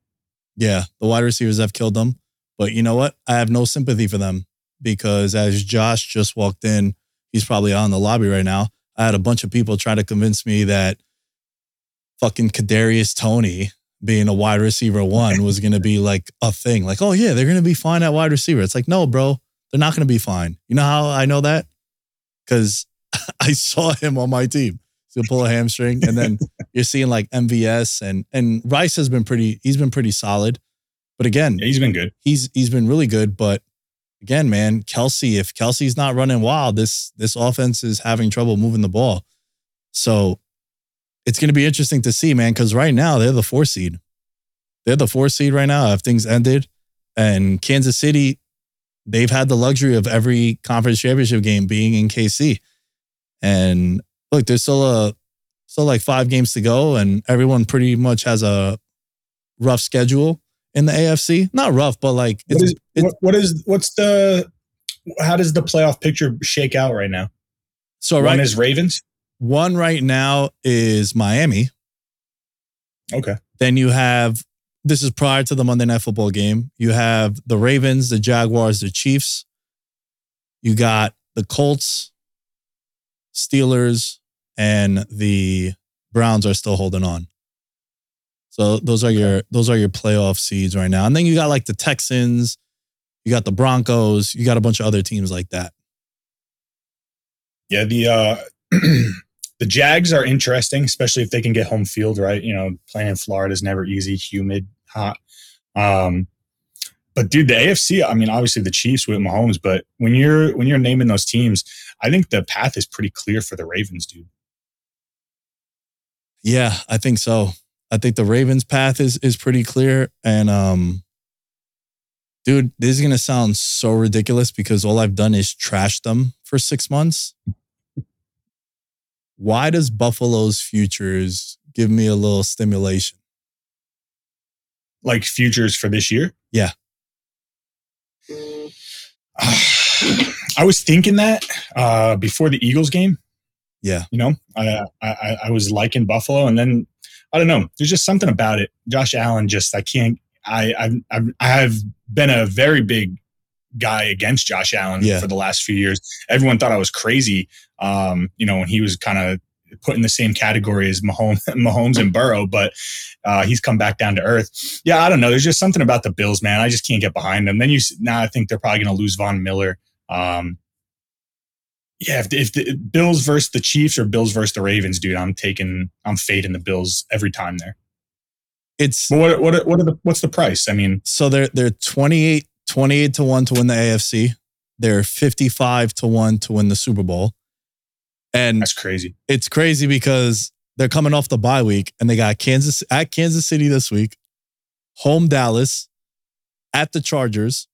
Yeah, the wide receivers have killed them. But you know what? I have no sympathy for them because as Josh just walked in, he's probably out in the lobby right now. I had a bunch of people try to convince me that fucking Kadarius Toney being a wide receiver one was going to be like a thing. Like, oh yeah, they're going to be fine at wide receiver. It's like, no, bro, they're not going to be fine. You know how I know that? Because I saw him on my team. To pull a hamstring. And then you're seeing like MVS and Rice has been he's been pretty solid. But again, yeah, he's been good. He's been really good. But again, man, Kelsey, if Kelsey's not running wild, this offense is having trouble moving the ball. So it's going to be interesting to see, man, because right now they're the 4 seed. They're the 4 seed right now if things ended. And Kansas City, they've had the luxury of every conference championship game being in KC. And look, there's still like 5 games to go, and everyone pretty much has a rough schedule in the AFC. Not rough, but like how does the playoff picture shake out right now? So one is Ravens. One right now is Miami. Okay. Then you have, this is prior to the Monday Night Football game. You have the Ravens, the Jaguars, the Chiefs. You got the Colts, Steelers, and the Browns are still holding on. So those are your playoff seeds right now. And then you got like the Texans, you got the Broncos, you got a bunch of other teams like that. Yeah, the Jags are interesting, especially if they can get home field, right? Playing in Florida is never easy, humid, hot. But dude, the AFC, I mean, obviously the Chiefs with Mahomes, but when you're naming those teams, I think the path is pretty clear for the Ravens, dude. Yeah, I think so. I think the Ravens path is pretty clear. And dude, this is gonna sound so ridiculous because all I've done is trash them for 6 months. Why does Buffalo's futures give me a little stimulation? Like futures for this year? Yeah. I was thinking that before the Eagles game. Yeah. I was liking Buffalo, and then I don't know. There's just something about it. Josh Allen just I have been a very big guy against Josh Allen for the last few years. Everyone thought I was crazy when he was kind of put in the same category as Mahomes and Burrow, but he's come back down to earth. Yeah, I don't know. There's just something about the Bills, man. I just can't get behind them. Then I think they're probably going to lose Von Miller. If the Bills versus the Chiefs or Bills versus the Ravens, dude, I'm fading the Bills every time there. What's the price? I mean, so they're 28 to 1 to win the AFC. They're 55 to 1 to win the Super Bowl. And that's crazy. It's crazy because They're coming off the bye week, and they got Kansas City this week, home Dallas, at the Chargers,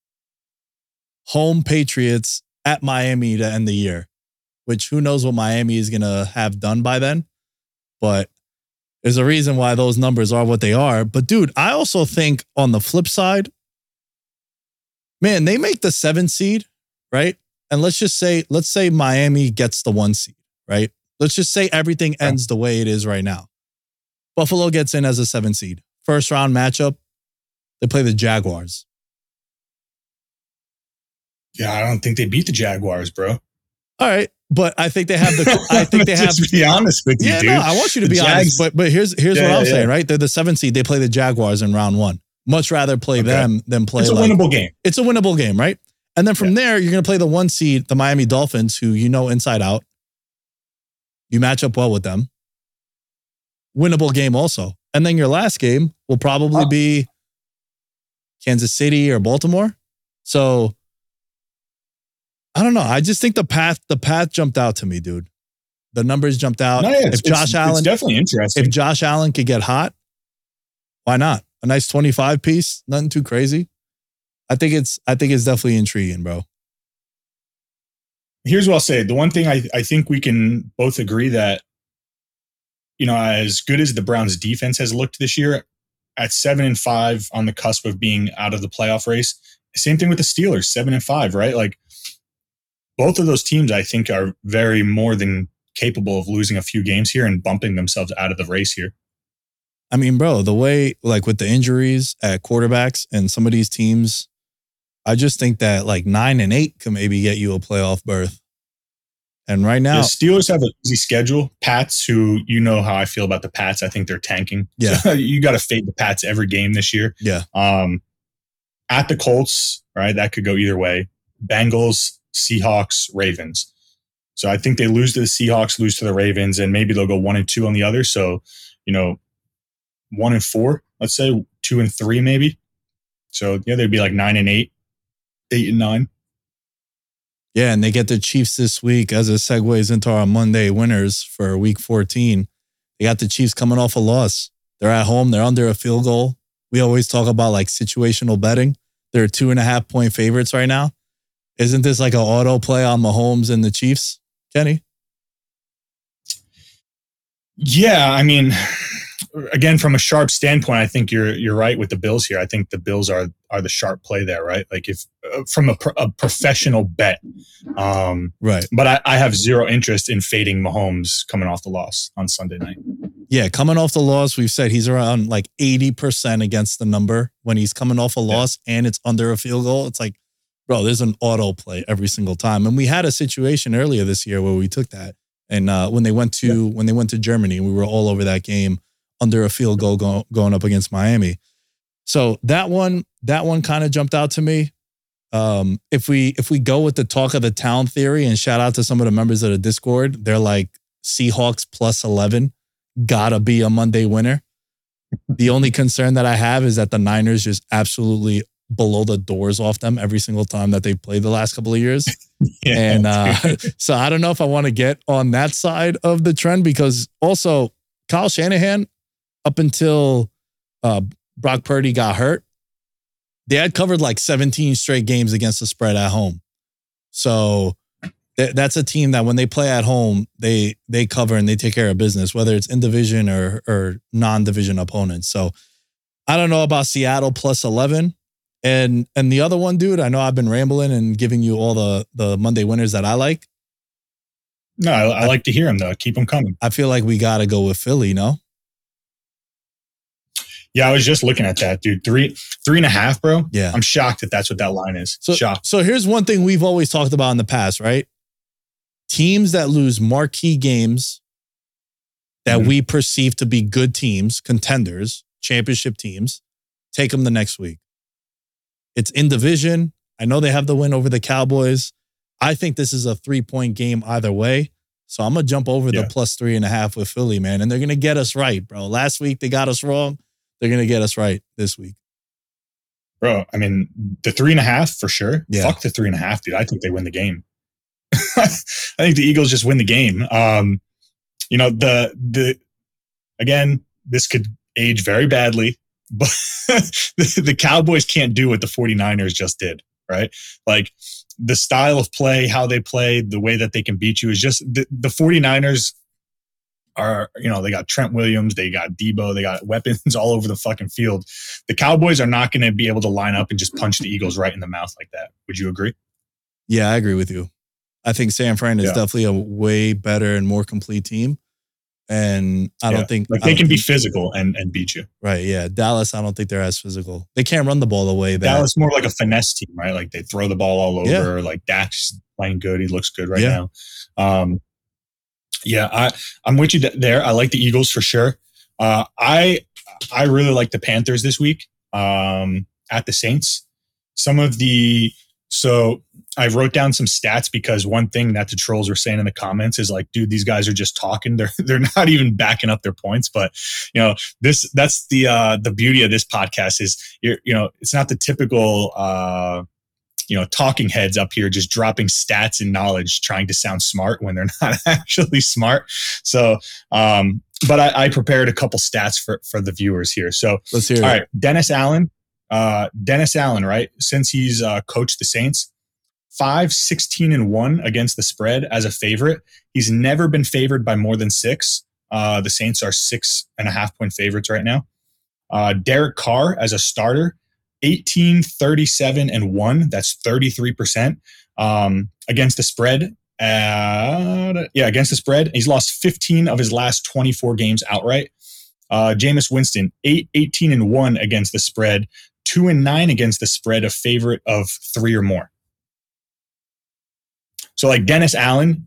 home Patriots, at Miami to end the year, which who knows what Miami is going to have done by then. But there's a reason why those numbers are what they are. But, dude, I also think on the flip side, man, they make the 7 seed, right? And let's say Miami gets the 1 seed, right? Let's just say everything ends the way it is right now. Buffalo gets in as a 7 seed. First round matchup, they play the Jaguars. Yeah, I don't think they beat the Jaguars, bro. All right, but I think they have the. I think they have. Just be honest with you, yeah, dude. No, I want you to be honest, but here's what I'm saying, right? They're the 7 seed. They play the Jaguars in round one. Much rather play them than play. It's a winnable game. It's a winnable game, right? And then from there, you're gonna play the 1 seed, the Miami Dolphins, who you know inside out. You match up well with them. Winnable game also. And then your last game will probably be Kansas City or Baltimore. So I don't know. I just think the path jumped out to me, dude. The numbers jumped out. No, yeah, if Josh Allen, definitely interesting. If Josh Allen could get hot, why not? A nice 25 piece, nothing too crazy. I think it's definitely intriguing, bro. Here's what I'll say. The one thing I think we can both agree that, you know, as good as the Browns defense has looked this year, at 7-5 on the cusp of being out of the playoff race, same thing with the Steelers, 7-5, right? Like both of those teams, I think, are very more than capable of losing a few games here and bumping themselves out of the race here. I mean, bro, the way, like with the injuries at quarterbacks and some of these teams, I just think that like 9-8 can maybe get you a playoff berth. And right now, the Steelers have an easy schedule. Pats, who you know how I feel about the Pats. I think they're tanking. Yeah. So you got to fade the Pats every game this year. Yeah. At the Colts, right? That could go either way. Bengals, Seahawks, Ravens. So I think they lose to the Seahawks, lose to the Ravens, and maybe they'll go 1-2 on the other. So, you know, 1-4, let's say 2-3 maybe. So yeah, they'd be like 9-8. 8-9. Yeah, and they get the Chiefs this week as it segues into our Monday winners for week 14. They got the Chiefs coming off a loss. They're at home. They're under a field goal. We always talk about like situational betting. They're 2.5 point favorites right now. Isn't this like an auto play on Mahomes and the Chiefs, Kenny? Yeah, I mean, again, from a sharp standpoint, I think you're right with the Bills here. I think the Bills are the sharp play there, right? Like if from a professional bet, right? But I have zero interest in fading Mahomes coming off the loss on Sunday night. Yeah, coming off the loss, we've said he's around like 80% against the number when he's coming off a loss and it's under a field goal. It's like, bro, there's an auto play every single time. And we had a situation earlier this year where we took that, and when they went to Germany, we were all over that game. Under a field goal going up against Miami. So that one kind of jumped out to me. If we go with the talk of the town theory, and shout out to some of the members of the Discord, they're like Seahawks plus 11, gotta be a Monday winner. The only concern that I have is that the Niners just absolutely blow the doors off them every single time that they've played the last couple of years. Yeah, and so I don't know if I want to get on that side of the trend, because also Kyle Shanahan, up until Brock Purdy got hurt, they had covered like 17 straight games against the spread at home. So that's a team that when they play at home, they cover and they take care of business, whether it's in division or non-division opponents. So I don't know about Seattle plus 11. And the other one, dude, I know I've been rambling and giving you all the Monday winners that I like. No, I like to hear them though. Keep them coming. I feel like we got to go with Philly, no? Yeah, I was just looking at that, dude. 3.5, bro. Yeah. I'm shocked that that's what that line is. So here's one thing we've always talked about in the past, right? Teams that lose marquee games that we perceive to be good teams, contenders, championship teams, take them the next week. It's in division. I know they have the win over the Cowboys. I think this is a 3-point game either way. So I'm going to jump over the plus 3.5 with Philly, man. And they're going to get us right, bro. Last week, they got us wrong. They're going to get us right this week. Bro, I mean, the 3.5 for sure. Yeah. Fuck the 3.5, dude. I think they win the game. I think the Eagles just win the game. You know, the again, this could age very badly, but the Cowboys can't do what the 49ers just did, right? Like the style of play, how they play, the way that they can beat you is just the 49ers are, you know, they got Trent Williams, they got Debo, they got weapons all over the fucking field. The Cowboys are not going to be able to line up and just punch the Eagles right in the mouth like that. Would you agree? Yeah, I agree with you. I think San Fran is definitely a way better and more complete team. And I don't think... Like they can be physical and beat you. Right, yeah. Dallas, I don't think they're as physical. They can't run the ball the way that... Dallas more like a finesse team, right? Like they throw the ball all over. Yeah. Like Dak's playing good. He looks good right now. I'm with you there. I like the Eagles for sure. I really like the Panthers this week at the Saints. So I wrote down some stats because one thing that the trolls were saying in the comments is like, dude, these guys are just talking. They're not even backing up their points. But you know, that's the beauty of this podcast is it's not the typical talking heads up here just dropping stats and knowledge trying to sound smart when they're not actually smart. So but I prepared a couple stats for the viewers here. So let's hear it. All right, Dennis Allen, right? Since he's coached the Saints, 5-16-1 against the spread as a favorite. He's never been favored by more than 6. The Saints are 6.5-point favorites right now. Derek Carr as a starter, 18-37-1. That's 33% against the spread. Against the spread. He's lost 15 of his last 24 games outright. Jameis Winston, 8-18-1 against the spread, 2-9 against the spread, a favorite of 3 or more. So like Dennis Allen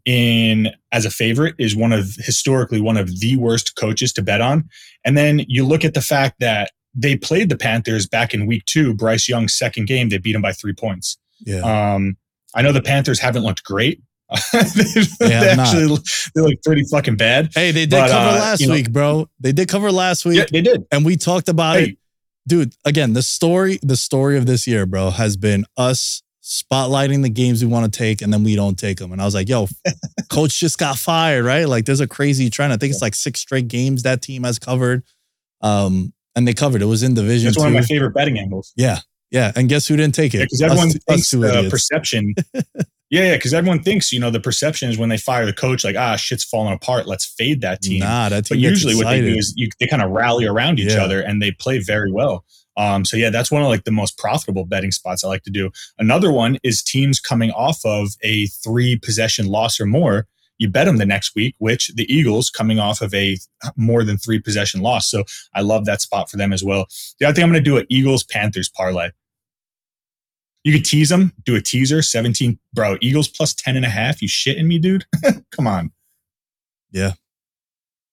as a favorite is historically one of the worst coaches to bet on. And then you look at the fact that they played the Panthers back in week 2, Bryce Young's second game, they beat him by 3 points. Yeah. I know the Panthers haven't looked great. They look pretty fucking bad. Hey, they did cover last week, bro. They did cover last week. Yeah, they did. And we talked about it. Dude, again, the story of this year, bro, has been us spotlighting the games we want to take and then we don't take them. And I was like, yo, coach just got fired, right? Like there's a crazy trend. I think it's like 6 straight games that team has covered. And they covered. It was in Division 2. That's one of my favorite betting angles. Yeah. Yeah. And guess who didn't take it? Because everyone thinks the perception... Yeah, because everyone thinks, the perception is when they fire the coach, like, shit's falling apart. Let's fade that team. Nah, that team. But usually what they do is they kind of rally around each other and they play very well. So that's one of like the most profitable betting spots I like to do. Another one is teams coming off of a 3-possession loss or more. You bet them the next week, which the Eagles coming off of a more than 3-possession loss. So I love that spot for them as well. The other thing I'm going to do an Eagles-Panthers parlay. You could tease them, do a teaser, 17. Bro, Eagles plus 10.5. You shitting me, dude? Come on. Yeah.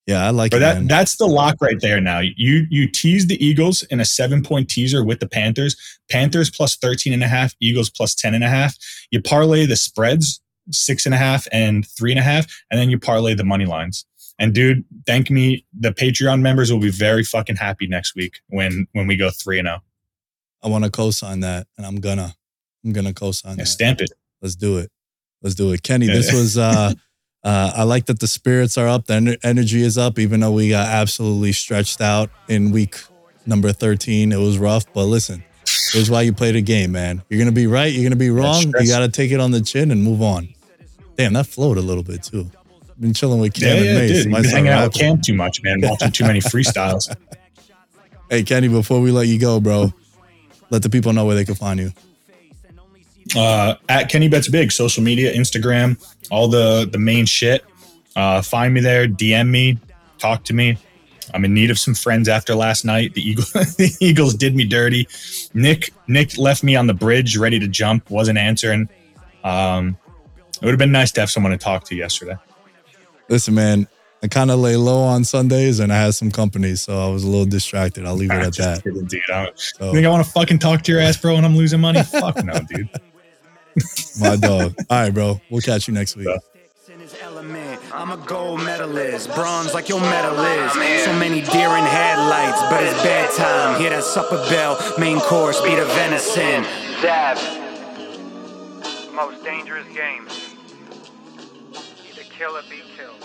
Yeah, I like it. That's the lock right there now. You tease the Eagles in a 7-point teaser with the Panthers. Panthers plus 13.5, Eagles plus 10.5. You parlay the spreads, 6.5 and 3.5, and then you parlay the money lines. And dude, thank me. The Patreon members will be very fucking happy next week when we go 3-0. I want to co-sign that, and I'm gonna co-sign that. Stamp it. Let's do it. Kenny, this was, I like that the spirits are up. The energy is up, even though we got absolutely stretched out in week number 13. It was rough, but listen, here's why you play the game, man. You're going to be right. You're going to be wrong. You got to take it on the chin and move on. Damn, that flowed a little bit too. I've been chilling with Cam and Mace. You've been hanging out with Cam too much, man. Watching too many freestyles. Hey, Kenny, before we let you go, bro, let the people know where they can find you. At Kenny Bets Big, social media, Instagram, all the main shit. Find me there, DM me, talk to me. I'm in need of some friends after last night. The Eagles did me dirty. Nick left me on the bridge ready to jump, wasn't answering. It would have been nice to have someone to talk to yesterday. Listen, man, I kind of lay low on Sundays and I had some company, so I was a little distracted. I'll leave it at that. Kidding, dude. You think I want to fucking talk to your ass, bro, when I'm losing money? Fuck no, dude. My dog. All right, bro. We'll catch you next week. I'm a gold medalist, bronze like your medal is. So many deer in headlights, but it's bedtime. Hear that supper bell, main course, be the venison. Dab. Most dangerous game. Either kill or be killed.